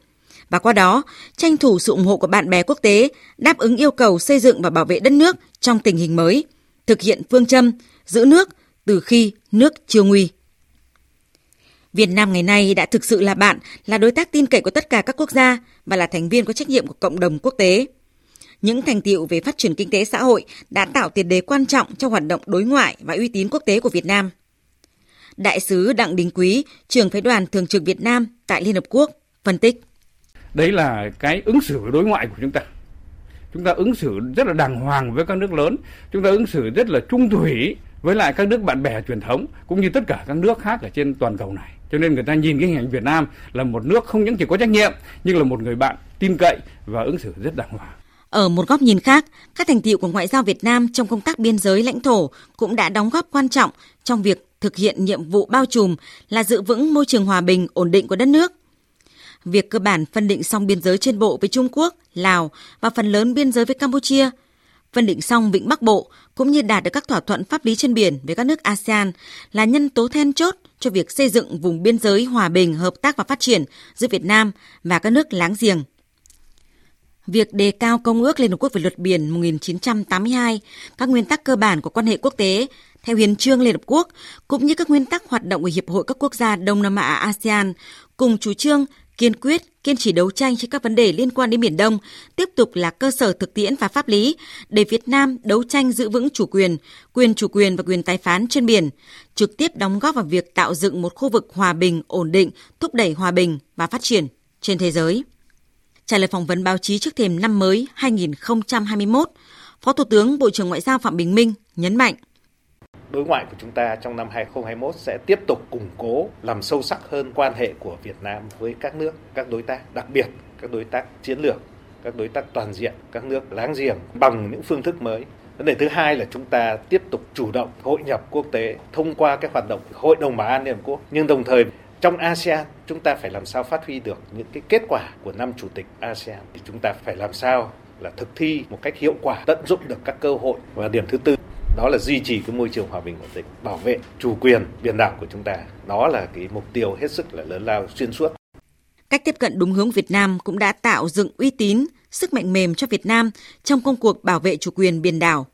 Và qua đó, tranh thủ sự ủng hộ của bạn bè quốc tế, đáp ứng yêu cầu xây dựng và bảo vệ đất nước trong tình hình mới, thực hiện phương châm giữ nước từ khi nước chưa nguy. Việt Nam ngày nay đã thực sự là bạn, là đối tác tin cậy của tất cả các quốc gia và là thành viên có trách nhiệm của cộng đồng quốc tế. Những thành tựu về phát triển kinh tế xã hội đã tạo tiền đề quan trọng cho hoạt động đối ngoại và uy tín quốc tế của Việt Nam. Đại sứ Đặng Đình Quý, trưởng phái đoàn thường trực Việt Nam tại Liên Hợp Quốc, phân tích. Đấy là cái ứng xử đối ngoại của chúng ta. Chúng ta ứng xử rất là đàng hoàng với các nước lớn, chúng ta ứng xử rất là trung thủy với lại các nước bạn bè truyền thống cũng như tất cả các nước khác ở trên toàn cầu này. Cho nên người ta nhìn cái hình ảnh Việt Nam là một nước không những chỉ có trách nhiệm nhưng là một người bạn tin cậy và ứng xử rất đàng hoàng. Ở một góc nhìn khác, các thành tựu của ngoại giao Việt Nam trong công tác biên giới lãnh thổ cũng đã đóng góp quan trọng trong việc thực hiện nhiệm vụ bao trùm là giữ vững môi trường hòa bình ổn định của đất nước. Việc cơ bản phân định xong biên giới trên bộ với Trung Quốc, Lào và phần lớn biên giới với Campuchia, phân định xong vịnh Bắc Bộ cũng như đạt được các thỏa thuận pháp lý trên biển với các nước ASEAN là nhân tố then chốt cho việc xây dựng vùng biên giới hòa bình, hợp tác và phát triển giữa Việt Nam và các nước láng giềng. Việc đề cao Công ước Liên Hợp Quốc về luật biển 1982, các nguyên tắc cơ bản của quan hệ quốc tế theo Hiến chương Liên Hợp Quốc cũng như các nguyên tắc hoạt động của Hiệp hội các quốc gia Đông Nam Á ASEAN cùng chủ trương kiên quyết, kiên trì đấu tranh trên các vấn đề liên quan đến Biển Đông, tiếp tục là cơ sở thực tiễn và pháp lý để Việt Nam đấu tranh giữ vững chủ quyền và quyền tái phán trên biển, trực tiếp đóng góp vào việc tạo dựng một khu vực hòa bình, ổn định, thúc đẩy hòa bình và phát triển trên thế giới. Trả lời phỏng vấn báo chí trước thềm năm mới 2021, Phó Thủ tướng Bộ trưởng Ngoại giao Phạm Bình Minh nhấn mạnh. Đối ngoại của chúng ta trong năm 2021 sẽ tiếp tục củng cố, làm sâu sắc hơn quan hệ của Việt Nam với các nước, các đối tác, đặc biệt các đối tác chiến lược, các đối tác toàn diện, các nước láng giềng bằng những phương thức mới. Vấn đề thứ hai là chúng ta tiếp tục chủ động hội nhập quốc tế thông qua các hoạt động Hội đồng Bảo an Liên Hợp Quốc. Nhưng đồng thời trong ASEAN chúng ta phải làm sao phát huy được những cái kết quả của năm Chủ tịch ASEAN. Thì chúng ta phải làm sao là thực thi một cách hiệu quả, tận dụng được các cơ hội. Và điểm thứ tư đó là duy trì cái môi trường hòa bình ổn định, bảo vệ chủ quyền biển đảo của chúng ta. Đó là cái mục tiêu hết sức là lớn lao xuyên suốt. Cách tiếp cận đúng hướng Việt Nam cũng đã tạo dựng uy tín, sức mạnh mềm cho Việt Nam trong công cuộc bảo vệ chủ quyền biển đảo.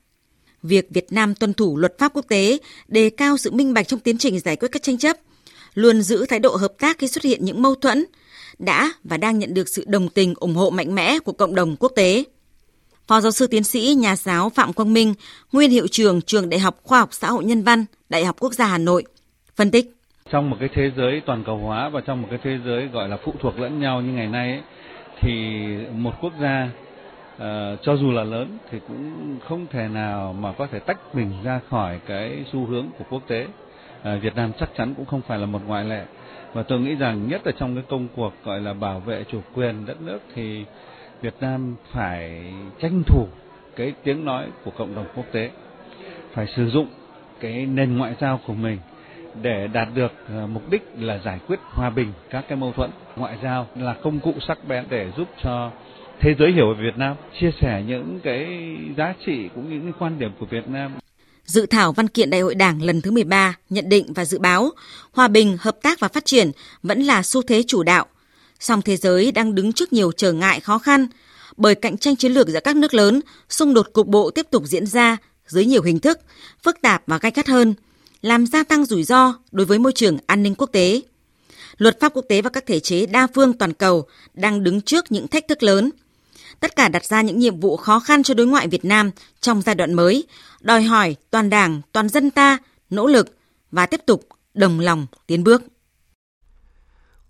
Việc Việt Nam tuân thủ luật pháp quốc tế, đề cao sự minh bạch trong tiến trình giải quyết các tranh chấp, luôn giữ thái độ hợp tác khi xuất hiện những mâu thuẫn, đã và đang nhận được sự đồng tình ủng hộ mạnh mẽ của cộng đồng quốc tế. Phó giáo sư tiến sĩ nhà giáo Phạm Quang Minh, nguyên hiệu trưởng trường Đại học Khoa học Xã hội Nhân văn, Đại học Quốc gia Hà Nội, phân tích. Trong một cái thế giới toàn cầu hóa và trong một cái thế giới gọi là phụ thuộc lẫn nhau như ngày nay ấy, thì một quốc gia cho dù là lớn thì cũng không thể nào mà có thể tách mình ra khỏi cái xu hướng của quốc tế. Việt Nam chắc chắn cũng không phải là một ngoại lệ. Và tôi nghĩ rằng nhất là trong cái công cuộc gọi là bảo vệ chủ quyền đất nước thì Việt Nam phải tranh thủ cái tiếng nói của cộng đồng quốc tế, phải sử dụng cái nền ngoại giao của mình để đạt được mục đích là giải quyết hòa bình các cái mâu thuẫn. Ngoại giao là công cụ sắc bén để giúp cho thế giới hiểu về Việt Nam, chia sẻ những cái giá trị cũng như những quan điểm của Việt Nam. Dự thảo văn kiện Đại hội Đảng lần thứ 13 nhận định và dự báo hòa bình, hợp tác và phát triển vẫn là xu thế chủ đạo. Song thế giới đang đứng trước nhiều trở ngại khó khăn bởi cạnh tranh chiến lược giữa các nước lớn, xung đột cục bộ tiếp tục diễn ra dưới nhiều hình thức, phức tạp và gay gắt hơn, làm gia tăng rủi ro đối với môi trường an ninh quốc tế. Luật pháp quốc tế và các thể chế đa phương toàn cầu đang đứng trước những thách thức lớn. Tất cả đặt ra những nhiệm vụ khó khăn cho đối ngoại Việt Nam trong giai đoạn mới, đòi hỏi toàn Đảng, toàn dân ta nỗ lực và tiếp tục đồng lòng tiến bước.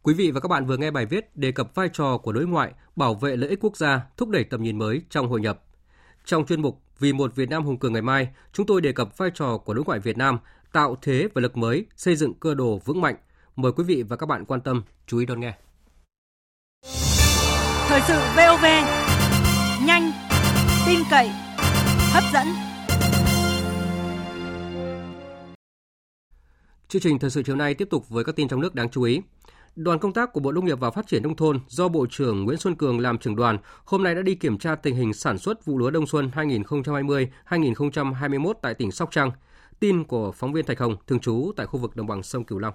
Quý vị và các bạn vừa nghe bài viết đề cập vai trò của đối ngoại, bảo vệ lợi ích quốc gia, thúc đẩy tầm nhìn mới trong hội nhập. Trong chuyên mục Vì một Việt Nam hùng cường ngày mai, chúng tôi đề cập vai trò của đối ngoại Việt Nam, tạo thế và lực mới, xây dựng cơ đồ vững mạnh. Mời quý vị và các bạn quan tâm, chú ý đón nghe. Thời sự VOV, nhanh, tin cậy, hấp dẫn. Chương trình Thời sự chiều nay tiếp tục với các tin trong nước đáng chú ý. Đoàn công tác của Bộ Nông nghiệp và Phát triển Nông thôn do Bộ trưởng Nguyễn Xuân Cường làm trưởng đoàn hôm nay đã đi kiểm tra tình hình sản xuất vụ lúa đông xuân 2020-2021 tại tỉnh Sóc Trăng. Tin của phóng viên Thạch Hồng, thường trú tại khu vực đồng bằng sông Cửu Long.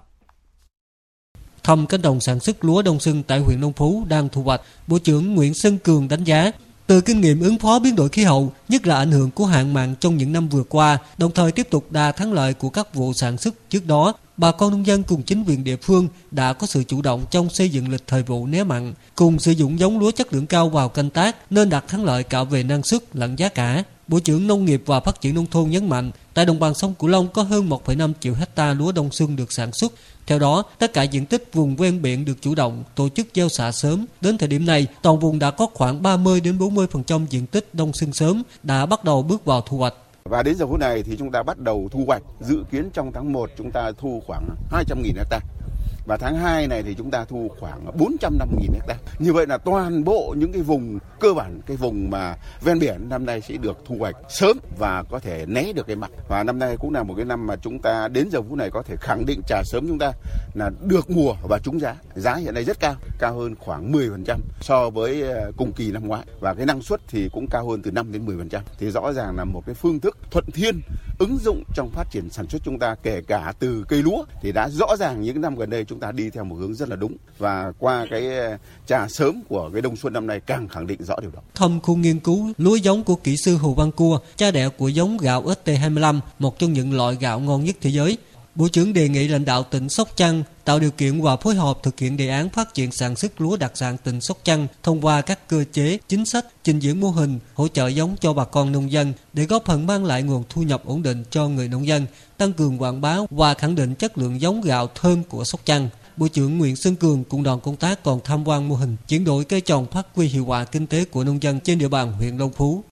Thăm cánh đồng sản xuất lúa đông xuân tại huyện Long Phú đang thu hoạch, Bộ trưởng Nguyễn Xuân Cường đánh giá từ kinh nghiệm ứng phó biến đổi khí hậu, nhất là ảnh hưởng của hạn mặn trong những năm vừa qua, đồng thời tiếp tục đà thắng lợi của các vụ sản xuất trước đó, bà con nông dân cùng chính quyền địa phương đã có sự chủ động trong xây dựng lịch thời vụ né mặn, cùng sử dụng giống lúa chất lượng cao vào canh tác nên đạt thắng lợi cả về năng suất lẫn giá cả. Bộ trưởng Nông nghiệp và Phát triển Nông thôn nhấn mạnh, tại đồng bằng sông Cửu Long có hơn 1,5 triệu hectare lúa đông xuân được sản xuất. Theo đó, tất cả diện tích vùng ven biển được chủ động tổ chức gieo xạ sớm. Đến thời điểm này, toàn vùng đã có khoảng 30-40% diện tích đông xuân sớm đã bắt đầu bước vào thu hoạch. Và đến giờ phút này thì chúng ta bắt đầu thu hoạch, dự kiến trong tháng 1 chúng ta thu khoảng 200.000 ha. Và tháng 2 này thì chúng ta thu khoảng 450.000 ha. Như vậy là toàn bộ những cái vùng cơ bản, cái vùng mà ven biển năm nay sẽ được thu hoạch sớm và có thể né được cái mặn. Và năm nay cũng là một cái năm mà chúng ta đến giờ phút này có thể khẳng định trà sớm chúng ta là được mùa và trúng giá. Giá hiện nay rất cao, cao hơn khoảng 10% so với cùng kỳ năm ngoái. Và cái năng suất thì cũng cao hơn từ 5-10%. Thì rõ ràng là một cái phương thức thuận thiên ứng dụng trong phát triển sản xuất chúng ta, kể cả từ cây lúa thì đã rõ ràng những năm gần đây chúng ta đi theo một hướng rất là đúng, và qua cái trà sớm của cái đông xuân năm nay càng khẳng định rõ điều đó. Thăm khu nghiên cứu lúa giống của kỹ sư Hồ Văn Cua, cha đẻ của giống gạo ST25, một trong những loại gạo ngon nhất thế giới, Bộ trưởng đề nghị lãnh đạo tỉnh Sóc Trăng tạo điều kiện và phối hợp thực hiện đề án phát triển sản xuất lúa đặc sản tỉnh Sóc Trăng thông qua các cơ chế, chính sách, trình diễn mô hình, hỗ trợ giống cho bà con nông dân để góp phần mang lại nguồn thu nhập ổn định cho người nông dân, tăng cường quảng bá và khẳng định chất lượng giống gạo thơm của Sóc Trăng. Bộ trưởng Nguyễn Xuân Cường cùng đoàn công tác còn tham quan mô hình chuyển đổi cây trồng phát huy hiệu quả kinh tế của nông dân trên địa bàn huyện Long Phú.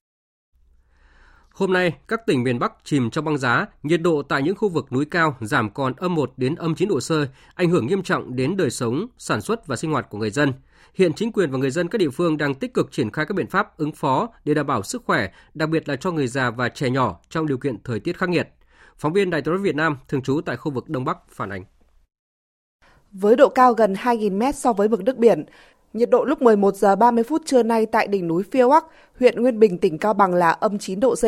Hôm nay, các tỉnh miền Bắc chìm trong băng giá, nhiệt độ tại những khu vực núi cao giảm còn -1 đến -9 độ C, ảnh hưởng nghiêm trọng đến đời sống, sản xuất và sinh hoạt của người dân. Hiện chính quyền và người dân các địa phương đang tích cực triển khai các biện pháp ứng phó để đảm bảo sức khỏe, đặc biệt là cho người già và trẻ nhỏ trong điều kiện thời tiết khắc nghiệt. Phóng viên Đài Tiếng nói Việt Nam thường trú tại khu vực Đông Bắc phản ánh. Với độ cao gần 2.000 mét so với mực nước biển, Nhiệt độ lúc 11 giờ 30 phút trưa nay tại đỉnh núi Phia Oắc, huyện Nguyên Bình, tỉnh Cao Bằng là -9 độ C.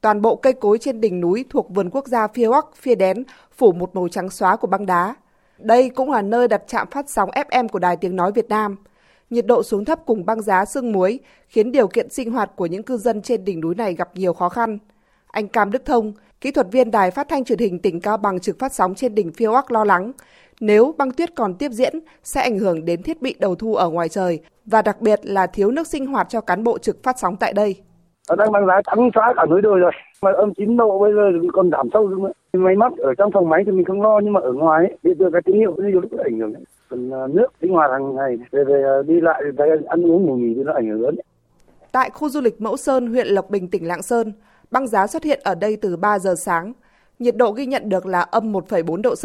Toàn bộ cây cối trên đỉnh núi thuộc vườn quốc gia Phia Oắc, Phia Đén phủ một màu trắng xóa của băng đá. Đây cũng là nơi đặt trạm phát sóng FM của Đài Tiếng nói Việt Nam. Nhiệt độ xuống thấp cùng băng giá sương muối khiến điều kiện sinh hoạt của những cư dân trên đỉnh núi này gặp nhiều khó khăn. Anh Cam Đức Thông, kỹ thuật viên Đài Phát thanh Truyền hình tỉnh Cao Bằng trực phát sóng trên đỉnh Phia Oắc lo lắng, nếu băng tuyết còn tiếp diễn sẽ ảnh hưởng đến thiết bị đầu thu ở ngoài trời và đặc biệt là thiếu nước sinh hoạt cho cán bộ trực phát sóng tại đây. Ở đây băng giá trắng xóa cả núi đồi rồi, mà -9 độ bây giờ còn giảm sâu nữa. Máy móc ở trong phòng máy thì mình không lo, nhưng mà ở ngoài ấy, điện từ cái tín hiệu nhiều lúc cũng ảnh hưởng. Còn nước sinh hoạt hàng ngày, về đi lại, về ăn uống ngủ nghỉ thì nó ảnh hưởng lớn. Tại khu du lịch Mẫu Sơn, huyện Lộc Bình, tỉnh Lạng Sơn, băng giá xuất hiện ở đây từ 3 giờ sáng. Nhiệt độ ghi nhận được là -1,4 độ C.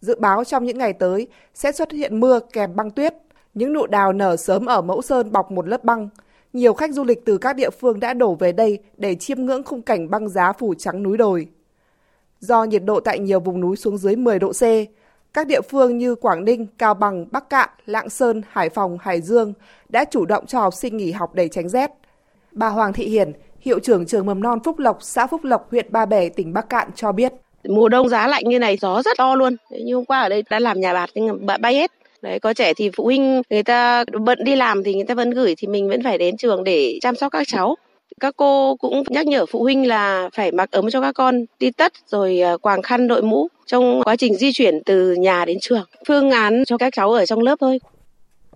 Dự báo trong những ngày tới sẽ xuất hiện mưa kèm băng tuyết. Những nụ đào nở sớm ở Mẫu Sơn bọc một lớp băng. Nhiều khách du lịch từ các địa phương đã đổ về đây để chiêm ngưỡng khung cảnh băng giá phủ trắng núi đồi. Do nhiệt độ tại nhiều vùng núi xuống dưới 10 độ C, các địa phương như Quảng Ninh, Cao Bằng, Bắc Kạn, Lạng Sơn, Hải Phòng, Hải Dương đã chủ động cho học sinh nghỉ học để tránh rét. Bà Hoàng Thị Hiền, hiệu trưởng trường mầm non Phúc Lộc, xã Phúc Lộc, huyện Ba Bể, tỉnh Bắc Kạn cho biết. Mùa đông giá lạnh như này, gió rất to luôn. Nhưng hôm qua ở đây đã làm nhà bạt, nhưng bay hết. Đấy, có trẻ thì phụ huynh người ta bận đi làm thì người ta vẫn gửi, thì mình vẫn phải đến trường để chăm sóc các cháu. Các cô cũng nhắc nhở phụ huynh là phải mặc ấm cho các con, đi tất rồi quàng khăn đội mũ trong quá trình di chuyển từ nhà đến trường. Phương án cho các cháu ở trong lớp thôi.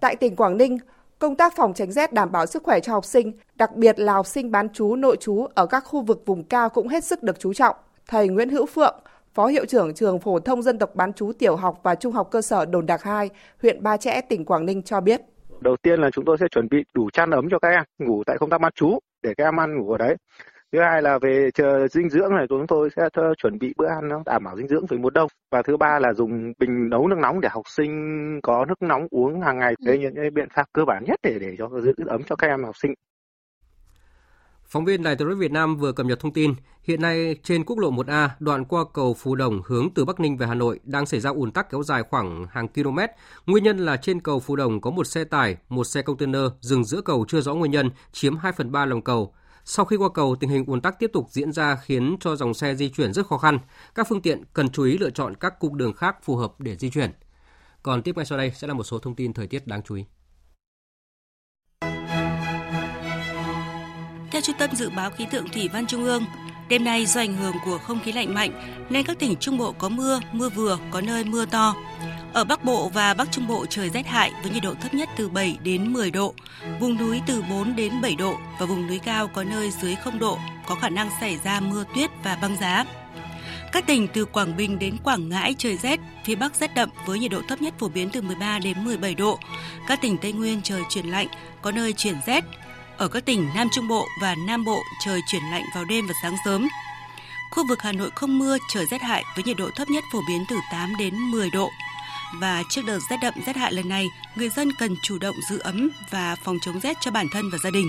Tại tỉnh Quảng Ninh, công tác phòng tránh rét đảm bảo sức khỏe cho học sinh, đặc biệt là học sinh bán trú, nội trú ở các khu vực vùng cao cũng hết sức được chú trọng. Thầy Nguyễn Hữu Phượng, Phó Hiệu trưởng Trường Phổ thông Dân tộc bán trú tiểu học và trung học cơ sở Đồn Đạc 2, huyện Ba Chẽ, tỉnh Quảng Ninh cho biết. Đầu tiên là chúng tôi sẽ chuẩn bị đủ chăn ấm cho các em ngủ tại công tác bán trú để các em ăn ngủ ở đấy. Thứ hai là về dinh dưỡng này, chúng tôi sẽ chuẩn bị bữa ăn nó đảm bảo dinh dưỡng về mùa đông. Và thứ ba là dùng bình nấu nước nóng để học sinh có nước nóng uống hàng ngày. Đấy những cái biện pháp cơ bản nhất để cho giữ ấm cho các em học sinh. Phóng viên Đài Tiếng nói Việt Nam vừa cập nhật thông tin, hiện nay trên quốc lộ 1A đoạn qua cầu Phú Đồng hướng từ Bắc Ninh về Hà Nội đang xảy ra ùn tắc kéo dài khoảng hàng km. Nguyên nhân là trên cầu Phú Đồng có một xe tải, một xe container dừng giữa cầu chưa rõ nguyên nhân, chiếm 2/3 lòng cầu. Sau khi qua cầu, tình hình ùn tắc tiếp tục diễn ra khiến cho dòng xe di chuyển rất khó khăn. Các phương tiện cần chú ý lựa chọn các cung đường khác phù hợp để di chuyển. Còn tiếp ngay sau đây sẽ là một số thông tin thời tiết đáng chú ý. Theo Trung tâm Dự báo Khí tượng Thủy văn Trung ương, đêm nay do ảnh hưởng của không khí lạnh mạnh nên các tỉnh Trung Bộ có mưa, mưa vừa, có nơi mưa to. Ở Bắc Bộ và Bắc Trung Bộ trời rét hại với nhiệt độ thấp nhất từ 7 đến 10 độ, vùng núi từ 4 đến 7 độ và vùng núi cao có nơi dưới 0 độ, có khả năng xảy ra mưa tuyết và băng giá. Các tỉnh từ Quảng Bình đến Quảng Ngãi trời rét, phía Bắc rét đậm với nhiệt độ thấp nhất phổ biến từ 13 đến 17 độ. Các tỉnh Tây Nguyên trời chuyển lạnh, có nơi chuyển rét. Ở các tỉnh Nam Trung Bộ và Nam Bộ trời chuyển lạnh vào đêm và sáng sớm. Khu vực Hà Nội không mưa, trời rét hại với nhiệt độ thấp nhất phổ biến từ 8 đến 10 độ. Và trước đợt rét đậm rét hại lần này, người dân cần chủ động giữ ấm và phòng chống rét cho bản thân và gia đình.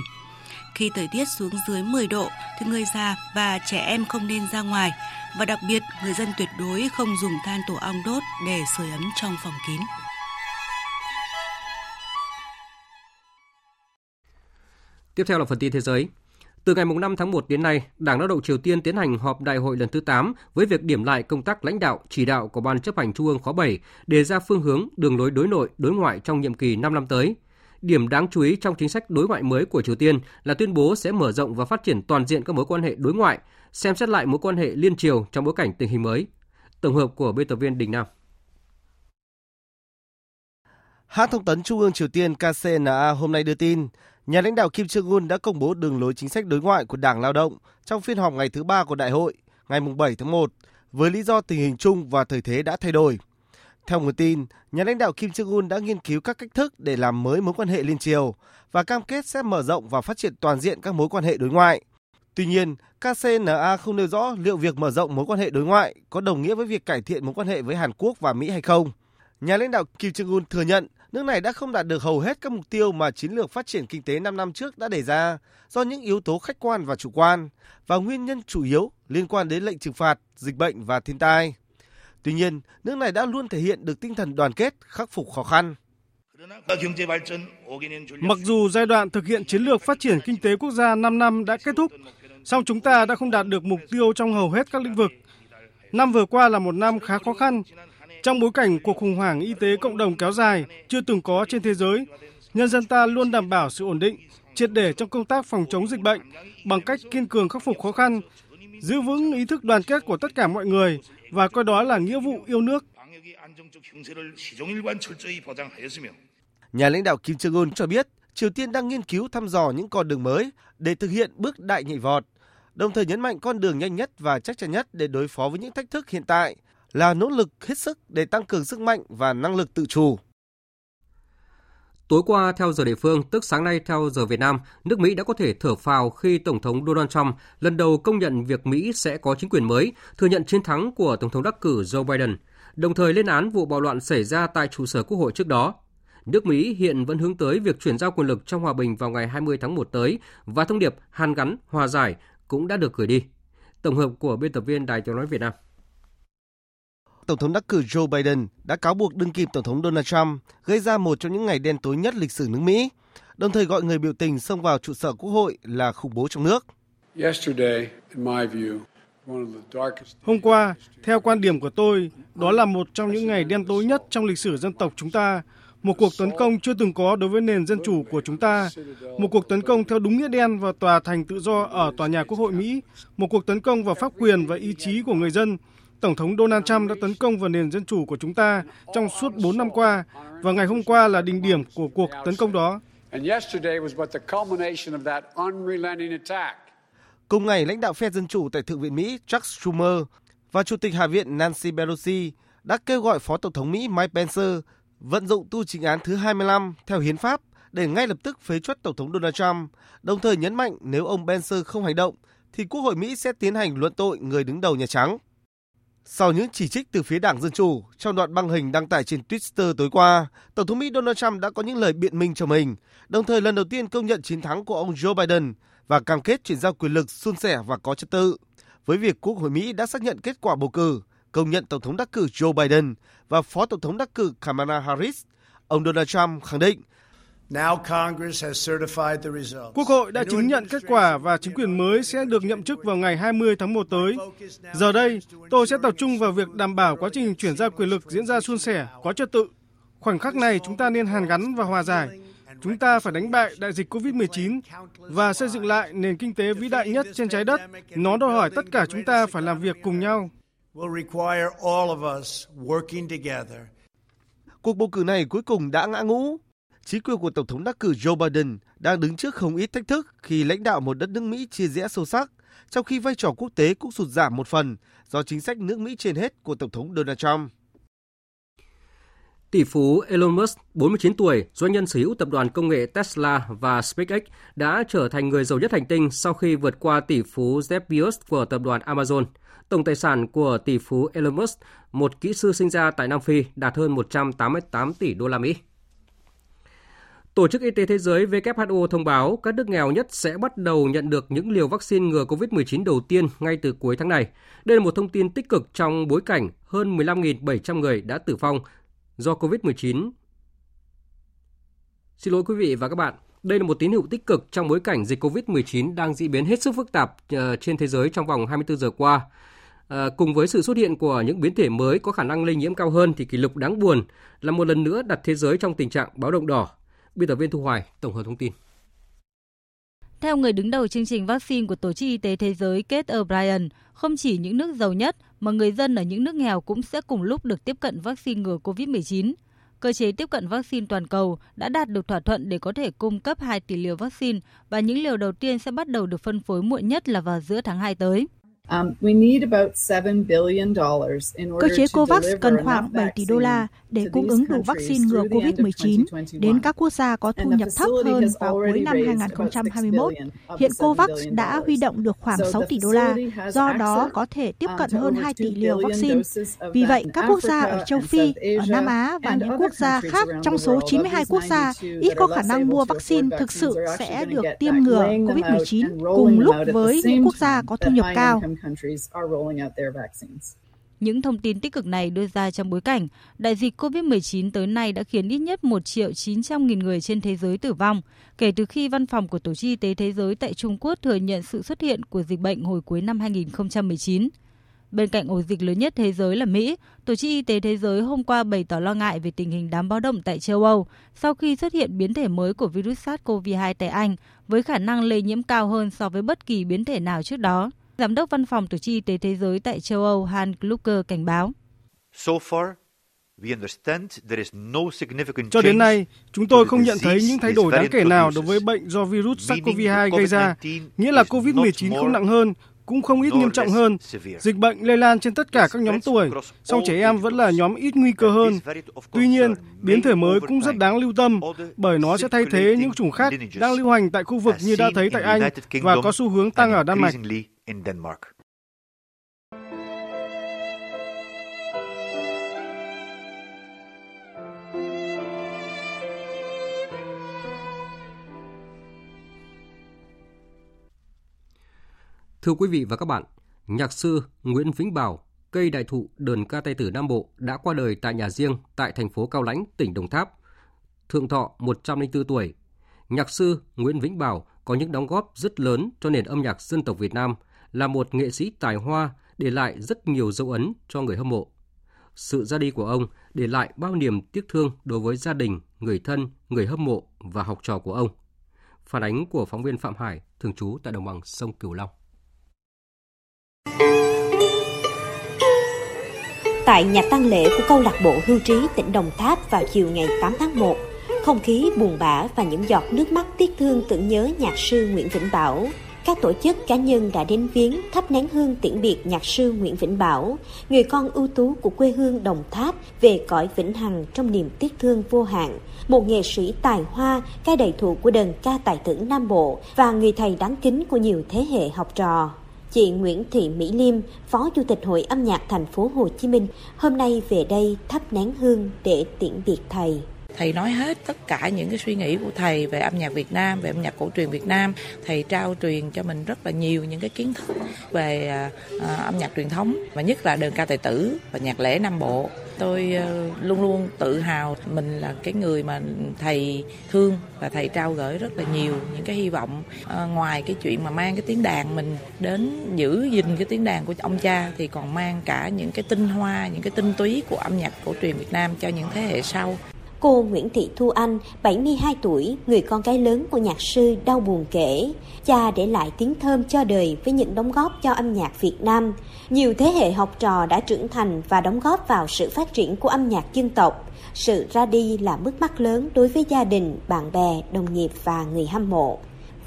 Khi thời tiết xuống dưới 10 độ thì người già và trẻ em không nên ra ngoài. Và đặc biệt, người dân tuyệt đối không dùng than tổ ong đốt để sưởi ấm trong phòng kín. Tiếp theo là phần tin thế giới. Từ ngày 5 tháng 1 đến nay, Đảng lao động Triều Tiên tiến hành họp đại hội lần thứ 8 với việc điểm lại công tác lãnh đạo, chỉ đạo của Ban chấp hành Trung ương khóa 7, đề ra phương hướng, đường lối đối nội, đối ngoại trong nhiệm kỳ 5 năm tới. Điểm đáng chú ý trong chính sách đối ngoại mới của Triều Tiên là tuyên bố sẽ mở rộng và phát triển toàn diện các mối quan hệ đối ngoại, xem xét lại mối quan hệ liên triều trong bối cảnh tình hình mới. Tổng hợp của biên tập viên Đình Nam. Hát thông tấn Trung ương Triều Tiên KCNA hôm nay đưa tin, nhà lãnh đạo Kim Jong-un đã công bố đường lối chính sách đối ngoại của Đảng Lao động trong phiên họp ngày thứ 3 của đại hội, ngày 7 tháng 1, với lý do tình hình chung và thời thế đã thay đổi. Theo nguồn tin, nhà lãnh đạo Kim Jong-un đã nghiên cứu các cách thức để làm mới mối quan hệ liên triều và cam kết sẽ mở rộng và phát triển toàn diện các mối quan hệ đối ngoại. Tuy nhiên, KCNA không nêu rõ liệu việc mở rộng mối quan hệ đối ngoại có đồng nghĩa với việc cải thiện mối quan hệ với Hàn Quốc và Mỹ hay không. Nhà lãnh đạo Kim Jong-un thừa nhận nước này đã không đạt được hầu hết các mục tiêu mà chiến lược phát triển kinh tế 5 năm trước đã đề ra do những yếu tố khách quan và chủ quan và nguyên nhân chủ yếu liên quan đến lệnh trừng phạt, dịch bệnh và thiên tai. Tuy nhiên, nước này đã luôn thể hiện được tinh thần đoàn kết, khắc phục khó khăn. Mặc dù giai đoạn thực hiện chiến lược phát triển kinh tế quốc gia 5 năm đã kết thúc, song chúng ta đã không đạt được mục tiêu trong hầu hết các lĩnh vực. Năm vừa qua là một năm khá khó khăn. Trong bối cảnh cuộc khủng hoảng y tế cộng đồng kéo dài, chưa từng có trên thế giới, nhân dân ta luôn đảm bảo sự ổn định, triệt để trong công tác phòng chống dịch bệnh bằng cách kiên cường khắc phục khó khăn, giữ vững ý thức đoàn kết của tất cả mọi người và coi đó là nghĩa vụ yêu nước. Nhà lãnh đạo Kim Jong-un cho biết Triều Tiên đang nghiên cứu thăm dò những con đường mới để thực hiện bước đại nhảy vọt, đồng thời nhấn mạnh con đường nhanh nhất và chắc chắn nhất để đối phó với những thách thức hiện tại là nỗ lực hết sức để tăng cường sức mạnh và năng lực tự chủ. Tối qua, theo giờ địa phương, tức sáng nay theo giờ Việt Nam, nước Mỹ đã có thể thở phào khi Tổng thống Donald Trump lần đầu công nhận việc Mỹ sẽ có chính quyền mới, thừa nhận chiến thắng của Tổng thống đắc cử Joe Biden, đồng thời lên án vụ bạo loạn xảy ra tại trụ sở Quốc hội trước đó. Nước Mỹ hiện vẫn hướng tới việc chuyển giao quyền lực trong hòa bình vào ngày 20 tháng 1 tới và thông điệp hàn gắn, hòa giải cũng đã được gửi đi. Tổng hợp của biên tập viên Đài Tiếng nói Việt Nam. Tổng thống đắc cử Joe Biden đã cáo buộc đương kim Tổng thống Donald Trump gây ra một trong những ngày đen tối nhất lịch sử nước Mỹ, đồng thời gọi người biểu tình xông vào trụ sở Quốc hội là khủng bố trong nước. Hôm qua, theo quan điểm của tôi, đó là một trong những ngày đen tối nhất trong lịch sử dân tộc chúng ta, một cuộc tấn công chưa từng có đối với nền dân chủ của chúng ta, một cuộc tấn công theo đúng nghĩa đen vào tòa thành tự do ở tòa nhà Quốc hội Mỹ, một cuộc tấn công vào pháp quyền và ý chí của người dân. Tổng thống Donald Trump đã tấn công vào nền dân chủ của chúng ta trong suốt 4 năm qua, và ngày hôm qua là đỉnh điểm của cuộc tấn công đó. Cùng ngày, lãnh đạo phe Dân Chủ tại Thượng viện Mỹ Chuck Schumer và Chủ tịch Hạ viện Nancy Pelosi đã kêu gọi Phó Tổng thống Mỹ Mike Pence vận dụng tu chính án thứ 25 theo hiến pháp để ngay lập tức phế truất Tổng thống Donald Trump, đồng thời nhấn mạnh nếu ông Pence không hành động thì Quốc hội Mỹ sẽ tiến hành luận tội người đứng đầu Nhà Trắng. Sau những chỉ trích từ phía Đảng Dân Chủ, trong đoạn băng hình đăng tải trên Twitter tối qua, Tổng thống Mỹ Donald Trump đã có những lời biện minh cho mình, đồng thời lần đầu tiên công nhận chiến thắng của ông Joe Biden và cam kết chuyển giao quyền lực suôn sẻ và có trật tự, với việc Quốc hội Mỹ đã xác nhận kết quả bầu cử, công nhận Tổng thống đắc cử Joe Biden và Phó Tổng thống đắc cử Kamala Harris. Ông Donald Trump khẳng định, Quốc hội đã chứng nhận kết quả và chính quyền mới sẽ được nhậm chức vào ngày 20 tháng 1 tới. Giờ đây, tôi sẽ tập trung vào việc đảm bảo quá trình chuyển giao quyền lực diễn ra suôn sẻ, có trật tự. Khoảnh khắc này chúng ta nên hàn gắn và hòa giải. Chúng ta phải đánh bại đại dịch COVID-19 và xây dựng lại nền kinh tế vĩ đại nhất trên trái đất. Nó đòi hỏi tất cả chúng ta phải làm việc cùng nhau. Cuộc bầu cử này cuối cùng đã ngã ngũ. Chính quyền của Tổng thống đắc cử Joe Biden đang đứng trước không ít thách thức khi lãnh đạo một đất nước Mỹ chia rẽ sâu sắc, trong khi vai trò quốc tế cũng sụt giảm một phần do chính sách nước Mỹ trên hết của Tổng thống Donald Trump. Tỷ phú Elon Musk, 49 tuổi, doanh nhân sở hữu tập đoàn công nghệ Tesla và SpaceX, đã trở thành người giàu nhất hành tinh sau khi vượt qua tỷ phú Jeff Bezos của tập đoàn Amazon. Tổng tài sản của tỷ phú Elon Musk, một kỹ sư sinh ra tại Nam Phi, đạt hơn 188 tỷ đô la Mỹ. Tổ chức Y tế Thế giới WHO thông báo các nước nghèo nhất sẽ bắt đầu nhận được những liều vaccine ngừa COVID-19 đầu tiên ngay từ cuối tháng này. Đây là một thông tin tích cực trong bối cảnh hơn 15.700 người đã tử vong do COVID-19. Xin lỗi quý vị và các bạn, đây là một tín hiệu tích cực trong bối cảnh dịch COVID-19 đang diễn biến hết sức phức tạp trên thế giới trong vòng 24 giờ qua. Cùng với sự xuất hiện của những biến thể mới có khả năng lây nhiễm cao hơn thì kỷ lục đáng buồn là một lần nữa đặt thế giới trong tình trạng báo động đỏ. Biên tập viên Thu Hoài tổng hợp thông tin. Theo người đứng đầu chương trình vaccine của Tổ chức Y tế Thế giới Kate O'Brien, không chỉ những nước giàu nhất mà người dân ở những nước nghèo cũng sẽ cùng lúc được tiếp cận vaccine ngừa COVID-19. Cơ chế tiếp cận vaccine toàn cầu đã đạt được thỏa thuận để có thể cung cấp 2 tỷ liều vaccine và những liều đầu tiên sẽ bắt đầu được phân phối muộn nhất là vào giữa tháng 2 tới. Cơ chế COVAX cần khoảng 7 tỷ đô la để cung ứng đủ vaccine ngừa COVID-19 đến các quốc gia có thu nhập thấp hơn vào cuối năm 2021. Hiện COVAX đã huy động được khoảng 6 tỷ đô la, do đó có thể tiếp cận hơn 2 tỷ liều vaccine. Vì vậy, các quốc gia ở châu Phi, ở Nam Á và những quốc gia khác trong số 92 quốc gia ít có khả năng mua vaccine thực sự sẽ được tiêm ngừa COVID-19 cùng lúc với những quốc gia có thu nhập cao. Những thông tin tích cực này đưa ra trong bối cảnh đại dịch COVID-19 tới nay đã khiến ít nhất 1.900.000 người trên thế giới tử vong, kể từ khi Văn phòng của Tổ chức Y tế Thế giới tại Trung Quốc thừa nhận sự xuất hiện của dịch bệnh hồi cuối năm 2019. Bên cạnh ổ dịch lớn nhất thế giới là Mỹ, Tổ chức Y tế Thế giới hôm qua bày tỏ lo ngại về tình hình đáng báo động tại châu Âu sau khi xuất hiện biến thể mới của virus SARS-CoV-2 tại Anh với khả năng lây nhiễm cao hơn so với bất kỳ biến thể nào trước đó. Giám đốc Văn phòng Tổ chức Y tế Thế giới tại châu Âu Hans Kluge cảnh báo. Cho đến nay, chúng tôi không nhận thấy những thay đổi đáng kể nào đối với bệnh do virus SARS-CoV-2 gây ra, nghĩa là COVID-19 không nặng hơn, cũng không ít nghiêm trọng hơn. Dịch bệnh lây lan trên tất cả các nhóm tuổi, song trẻ em vẫn là nhóm ít nguy cơ hơn. Tuy nhiên, biến thể mới cũng rất đáng lưu tâm bởi nó sẽ thay thế những chủng khác đang lưu hành tại khu vực như đã thấy tại Anh và có xu hướng tăng ở Đan Mạch. Thưa quý vị và các bạn, nhạc sư Nguyễn Vĩnh Bảo, cây đại thụ đờn ca tài tử Nam Bộ đã qua đời tại nhà riêng tại thành phố Cao Lãnh, tỉnh Đồng Tháp, thượng thọ 104 tuổi. Nhạc sư Nguyễn Vĩnh Bảo có những đóng góp rất lớn cho nền âm nhạc dân tộc Việt Nam, là một nghệ sĩ tài hoa để lại rất nhiều dấu ấn cho người hâm mộ. Sự ra đi của ông để lại bao niềm tiếc thương đối với gia đình, người thân, người hâm mộ và học trò của ông. Phản ánh của phóng viên Phạm Hải, thường trú tại đồng bằng sông Cửu Long. Tại nhà tang lễ của câu lạc bộ hưu trí tỉnh Đồng Tháp vào chiều ngày 8 tháng 1, không khí buồn bã và những giọt nước mắt tiếc thương tưởng nhớ nhạc sư Nguyễn Vĩnh Bảo. Các tổ chức cá nhân đã đến viếng thắp nén hương tiễn biệt nhạc sư Nguyễn Vĩnh Bảo, người con ưu tú của quê hương Đồng Tháp về cõi vĩnh hằng trong niềm tiếc thương vô hạn, một nghệ sĩ tài hoa, cây đại thụ của đờn ca tài tử Nam Bộ và người thầy đáng kính của nhiều thế hệ học trò. Chị Nguyễn Thị Mỹ Liêm, Phó Chủ tịch Hội Âm nhạc Thành phố Hồ Chí Minh, hôm nay về đây thắp nén hương để tiễn biệt thầy. Thầy nói hết tất cả những cái suy nghĩ của thầy về âm nhạc Việt Nam, về âm nhạc cổ truyền Việt Nam. Thầy trao truyền cho mình rất là nhiều những cái kiến thức về âm nhạc truyền thống, và nhất là đờn ca tài tử và nhạc lễ Nam Bộ. Tôi luôn luôn tự hào mình là cái người mà thầy thương và thầy trao gửi rất là nhiều những cái hy vọng. Ngoài cái chuyện mà mang cái tiếng đàn mình đến giữ gìn cái tiếng đàn của ông cha, thì còn mang cả những cái tinh hoa, những cái tinh túy của âm nhạc cổ truyền Việt Nam cho những thế hệ sau. Cô Nguyễn Thị Thu Anh, 72 tuổi, người con gái lớn của nhạc sư đau buồn kể, cha để lại tiếng thơm cho đời với những đóng góp cho âm nhạc Việt Nam. Nhiều thế hệ học trò đã trưởng thành và đóng góp vào sự phát triển của âm nhạc dân tộc. Sự ra đi là mất mát lớn đối với gia đình, bạn bè, đồng nghiệp và người hâm mộ.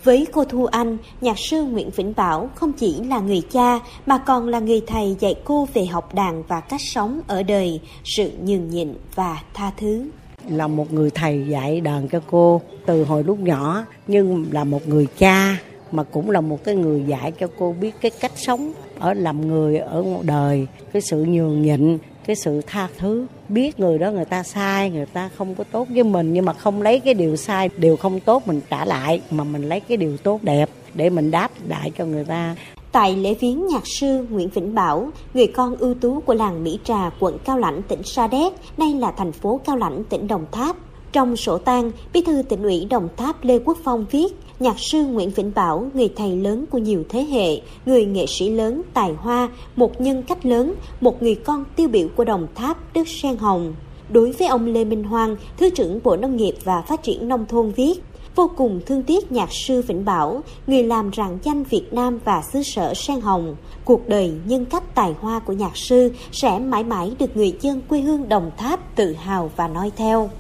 Với cô Thu Anh, nhạc sư Nguyễn Vĩnh Bảo không chỉ là người cha mà còn là người thầy dạy cô về học đàn và cách sống ở đời, sự nhường nhịn và tha thứ. Là một người thầy dạy đàn cho cô từ hồi lúc nhỏ, nhưng là một người cha mà cũng là một cái người dạy cho cô biết cái cách sống ở làm người ở đời, cái sự nhường nhịn, cái sự tha thứ, biết người đó người ta sai, người ta không có tốt với mình, nhưng mà không lấy cái điều sai, điều không tốt mình trả lại, mà mình lấy cái điều tốt đẹp để mình đáp lại cho người ta. Tại lễ viếng nhạc sư Nguyễn Vĩnh Bảo, người con ưu tú của làng Mỹ Trà, quận Cao Lãnh, tỉnh Sa Đéc, nay là thành phố Cao Lãnh, tỉnh Đồng Tháp. Trong sổ tang, Bí thư Tỉnh ủy Đồng Tháp Lê Quốc Phong viết, nhạc sư Nguyễn Vĩnh Bảo, người thầy lớn của nhiều thế hệ, người nghệ sĩ lớn, tài hoa, một nhân cách lớn, một người con tiêu biểu của Đồng Tháp, đất sen hồng. Đối với ông Lê Minh Hoan, Thứ trưởng Bộ Nông nghiệp và Phát triển Nông thôn viết, vô cùng thương tiếc nhạc sư Vĩnh Bảo, người làm rạng danh Việt Nam và xứ sở sen hồng. Cuộc đời nhân cách tài hoa của nhạc sư sẽ mãi mãi được người dân quê hương Đồng Tháp tự hào và noi theo.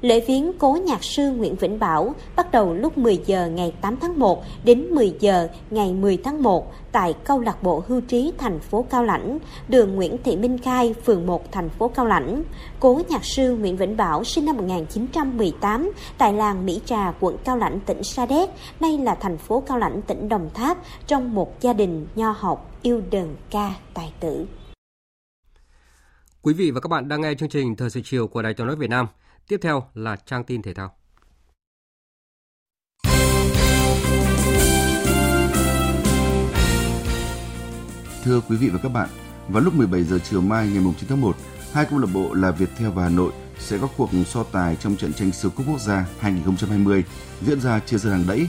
Lễ viếng cố nhạc sư Nguyễn Vĩnh Bảo bắt đầu lúc 10 giờ ngày 8 tháng 1 đến 10 giờ ngày 10 tháng 1 tại câu lạc bộ hưu trí thành phố Cao Lãnh, đường Nguyễn Thị Minh Khai, phường 1, thành phố Cao Lãnh. Cố nhạc sư Nguyễn Vĩnh Bảo sinh năm 1918 tại làng Mỹ Trà, quận Cao Lãnh, tỉnh Sa Đéc, nay là thành phố Cao Lãnh, tỉnh Đồng Tháp, trong một gia đình nho học yêu đờn ca tài tử. Quý vị và các bạn đang nghe chương trình Thời sự chiều của Đài Tiếng nói Việt Nam. Tiếp theo là trang tin thể thao. Thưa quý vị và các bạn, Vào lúc 17 giờ chiều mai ngày 9 tháng 1, hai câu lạc bộ là Viettel và Hà Nội sẽ có cuộc so tài trong trận tranh siêu cúp quốc gia 2020 diễn ra chia sẻ hàng đẫy.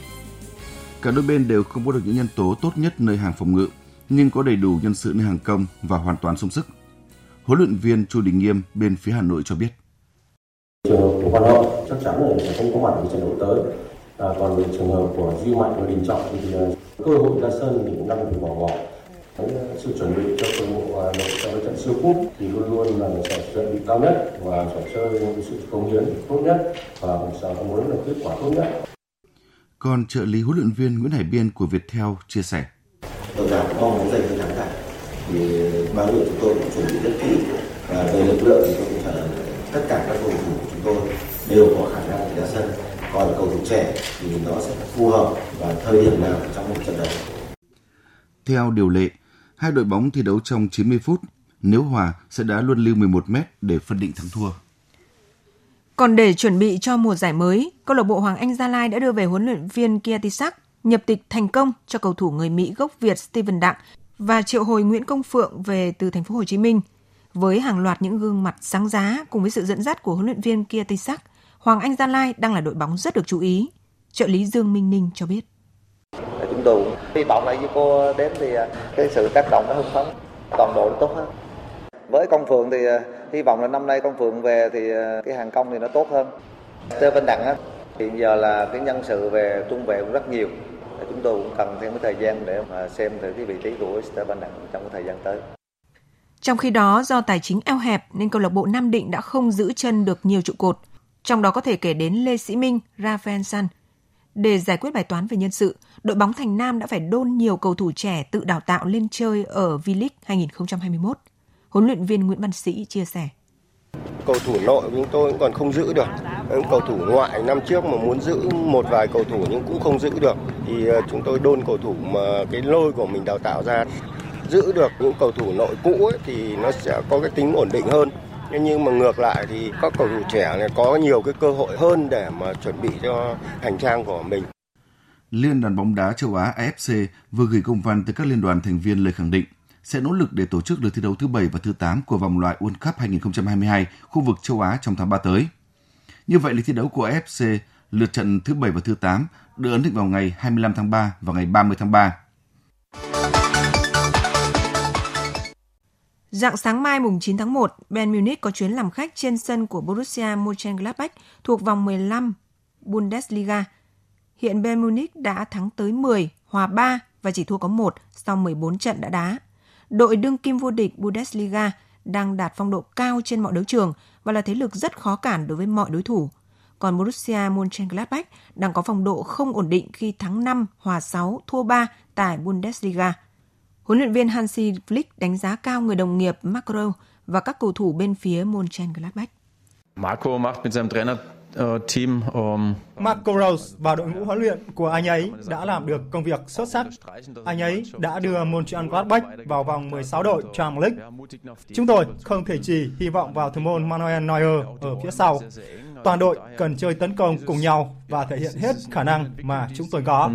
Cả đôi bên đều không có được những nhân tố tốt nhất nơi hàng phòng ngự, nhưng có đầy đủ nhân sự nơi hàng công và hoàn toàn sung sức. Huấn luyện viên Chu Đình Nghiêm bên phía Hà Nội cho biết. Trường hợp của Hà Nội chắc chắn là sẽ không có mặt ở trận đấu tới. Còn trường hợp của Duy Mạnh và Đình Trọng thì cơ hội ra sân thì cũng đang bị bỏ ngỏ. Sự chuẩn bị cho câu lạc bộ Hà Nội trong trận siêu cúp thì luôn luôn là sẽ chuẩn bị cao nhất và sẽ chơi với sự cống hiến tốt nhất và sẽ muốn là kết quả tốt nhất. Còn trợ lý huấn luyện viên Nguyễn Hải Biên của Viettel chia sẻ. Đội nào cũng mong muốn giành chiến thắng cả. Thì ban huấn luyện chúng tôi cũng chuẩn bị rất kỹ và về lực lượng thì tôi cũng trả lời tất cả các cầu thủ của chúng tôi đều có khả năng để ra sân. Còn cầu thủ trẻ thì nó sẽ phù hợp vào thời điểm nào trong một trận đấu. Theo điều lệ, hai đội bóng thi đấu trong 90 phút, nếu hòa sẽ đá luân lưu 11 mét để phân định thắng thua. Còn để chuẩn bị cho mùa giải mới, câu lạc bộ Hoàng Anh Gia Lai đã đưa về huấn luyện viên Kiatisak nhập tịch thành công cho cầu thủ người Mỹ gốc Việt Steven Đặng và triệu hồi Nguyễn Công Phượng về từ thành phố Hồ Chí Minh. Với hàng loạt những gương mặt sáng giá cùng với sự dẫn dắt của huấn luyện viên Kiatisak, Hoàng Anh Gia Lai đang là đội bóng rất được chú ý. Trợ lý Dương Minh Ninh cho biết. Chúng tôi hy vọng là cô đến thì cái sự tác động nó hưng phấn, toàn đội nó tốt hơn. Với Công Phượng thì hy vọng là năm nay Công Phượng về thì cái hàng công thì nó tốt hơn. Steven Đặng hiện giờ là cái nhân sự về trung vệ cũng rất nhiều. Chúng tôi cũng cần thêm cái thời gian để mà xem thử cái vị trí của Steven Đặng trong cái thời gian tới. Trong khi đó, do tài chính eo hẹp nên câu lạc bộ Nam Định đã không giữ chân được nhiều trụ cột. Trong đó có thể kể đến Lê Sĩ Minh, Rafael San. Để giải quyết bài toán về nhân sự, đội bóng Thành Nam đã phải đôn nhiều cầu thủ trẻ tự đào tạo lên chơi ở V-League 2021. Huấn luyện viên Nguyễn Văn Sĩ chia sẻ. Cầu thủ nội chúng tôi cũng còn không giữ được. Cầu thủ ngoại năm trước mà muốn giữ một vài cầu thủ nhưng cũng không giữ được. Thì chúng tôi đôn cầu thủ mà cái lôi của mình đào tạo ra. Giữ được những cầu thủ nội cũ ấy, thì nó sẽ có cái tính ổn định hơn. Nhưng mà ngược lại thì các cầu thủ trẻ này có nhiều cái cơ hội hơn để mà chuẩn bị cho hành trang của mình. Liên đoàn bóng đá châu Á AFC vừa gửi công văn tới các liên đoàn thành viên lời khẳng định sẽ nỗ lực để tổ chức lượt thi đấu thứ 7 và thứ 8 của vòng loại World Cup 2022 khu vực châu Á trong tháng 3 tới. Như vậy, lịch thi đấu của AFC lượt trận thứ 7 và thứ 8 được ấn định vào ngày 25 tháng 3 và ngày 30 tháng 3. Rạng sáng mai mùng 9 tháng 1, Bayern Munich có chuyến làm khách trên sân của Borussia Mönchengladbach thuộc vòng 15 Bundesliga. Hiện Bayern Munich đã thắng tới 10, hòa 3 và chỉ thua có 1 sau 14 trận đã đá. Đội đương kim vô địch Bundesliga đang đạt phong độ cao trên mọi đấu trường và là thế lực rất khó cản đối với mọi đối thủ. Còn Borussia Mönchengladbach đang có phong độ không ổn định khi thắng 5, hòa 6, thua 3 tại Bundesliga. Huấn luyện viên Hansi Flick đánh giá cao người đồng nghiệp Marco Reus và các cầu thủ bên phía Mönchengladbach. Marco Reus và đội ngũ huấn luyện của anh ấy đã làm được công việc xuất sắc. Anh ấy đã đưa Mönchengladbach vào vòng 16 đội Champions League. Chúng tôi không thể chỉ hy vọng vào thủ môn Manuel Neuer ở phía sau. Toàn đội cần chơi tấn công cùng nhau và thể hiện hết khả năng mà chúng tôi có.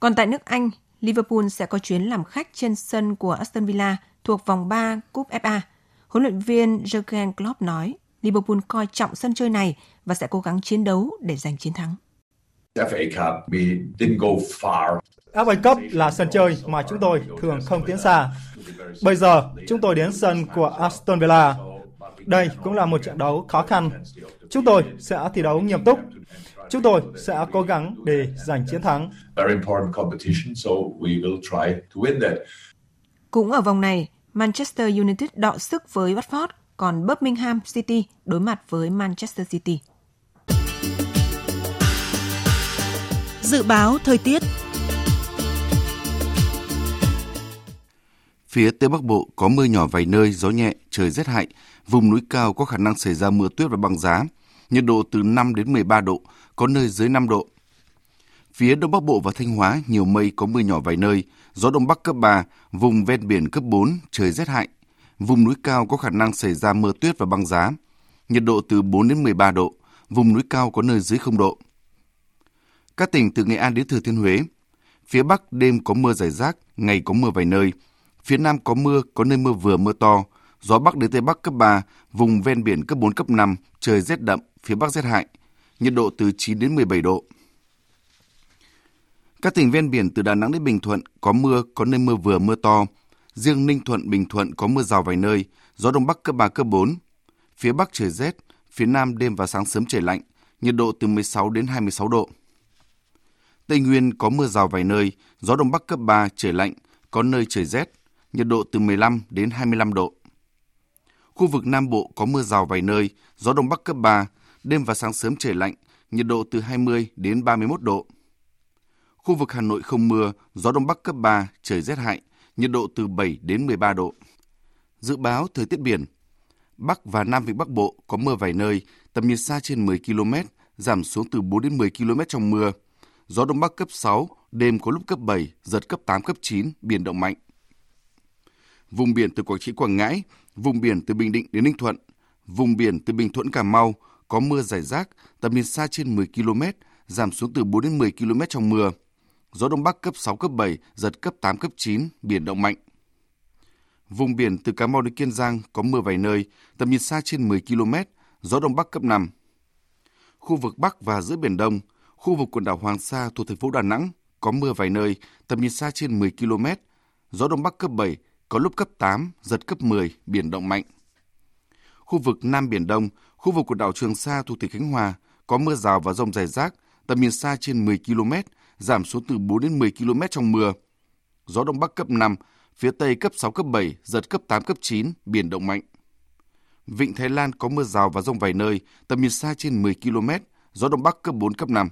Còn tại nước Anh, Liverpool sẽ có chuyến làm khách trên sân của Aston Villa thuộc vòng 3 Cúp FA. Huấn luyện viên Jurgen Klopp nói Liverpool coi trọng sân chơi này và sẽ cố gắng chiến đấu để giành chiến thắng. FA Cup là sân chơi mà chúng tôi thường không tiến xa. Bây giờ chúng tôi đến sân của Aston Villa. Đây cũng là một trận đấu khó khăn. Chúng tôi sẽ thi đấu nghiêm túc. Chúng tôi sẽ cố gắng để giành chiến thắng. Cũng ở vòng này, Manchester United đọ sức với Watford, còn Birmingham City đối mặt với Manchester City. Dự báo thời tiết. Phía Tây Bắc Bộ có mưa nhỏ vài nơi, gió nhẹ, trời rét hại. Vùng núi cao có khả năng xảy ra mưa tuyết và băng giá. Nhiệt độ từ 5 đến 13 độ, có nơi dưới 5 độ. Phía Đông Bắc Bộ và Thanh Hóa nhiều mây có mưa nhỏ vài nơi, gió Đông Bắc cấp 3, vùng ven biển cấp 4, trời rét hại. Vùng núi cao có khả năng xảy ra mưa tuyết và băng giá. Nhiệt độ từ 4 đến 13 độ, vùng núi cao có nơi dưới 0 độ. Các tỉnh từ Nghệ An đến Thừa Thiên Huế, Phía Bắc đêm có mưa rải rác, ngày có mưa vài nơi. Phía Nam có mưa, có nơi mưa vừa mưa to. Gió Bắc đến Tây Bắc cấp 3, vùng ven biển cấp 4, cấp 5, trời rét đậm, phía Bắc rét hại. Nhiệt độ từ 9 đến 17 độ. Các tỉnh ven biển từ Đà Nẵng đến Bình Thuận có mưa, có nơi mưa vừa mưa to. Riêng Ninh Thuận, Bình Thuận có mưa rào vài nơi, gió Đông Bắc cấp 3, cấp 4. Phía Bắc trời rét, phía Nam đêm và sáng sớm trời lạnh, nhiệt độ từ 16 đến 26 độ. Tây Nguyên có mưa rào vài nơi, gió Đông Bắc cấp 3, trời lạnh, có nơi trời rét, nhiệt độ từ 15 đến 25 độ. Khu vực Nam Bộ có mưa rào vài nơi, gió Đông Bắc cấp 3, đêm và sáng sớm trời lạnh, nhiệt độ từ 20 đến 31 độ. Khu vực Hà Nội không mưa, gió Đông Bắc cấp 3, trời rét hại, nhiệt độ từ 7 đến 13 độ. Dự báo thời tiết biển. Bắc và Nam Vịnh Bắc Bộ có mưa vài nơi, tầm nhìn xa trên 10 km, giảm xuống từ 4 đến 10 km trong mưa. Gió Đông Bắc cấp 6, đêm có lúc cấp 7, giật cấp 8, cấp 9, biển động mạnh. Vùng biển từ Quảng Trị, Quảng Ngãi, vùng biển từ Bình Định đến Ninh Thuận, vùng biển từ Bình Thuận, Cà Mau có mưa rải rác, tầm nhìn xa trên 10 km, giảm xuống từ 4 đến 10 km trong mưa. Gió Đông Bắc cấp 6, cấp 7, giật cấp 8, cấp 9, biển động mạnh. Vùng biển từ Cà Mau đến Kiên Giang có mưa vài nơi, tầm nhìn xa trên 10 km, gió Đông Bắc cấp 5. Khu vực Bắc và giữa Biển Đông, khu vực quần đảo Hoàng Sa thuộc thành phố Đà Nẵng có mưa vài nơi, tầm nhìn xa trên 10 km, gió Đông Bắc cấp 7, có lúc cấp 8, giật cấp 10, biển động mạnh. Khu vực Nam Biển Đông, khu vực quần đảo Trường Sa thuộc tỉnh Khánh Hòa có mưa rào và dông rải rác, tầm nhìn xa trên 10 km, giảm xuống từ 4 đến 10 km trong mưa. Gió Đông Bắc cấp 5, phía Tây cấp 6, cấp 7, giật cấp 8, cấp 9, biển động mạnh. Vịnh Thái Lan có mưa rào và dông vài nơi, tầm nhìn xa trên 10 km, gió Đông Bắc cấp 4, cấp 5.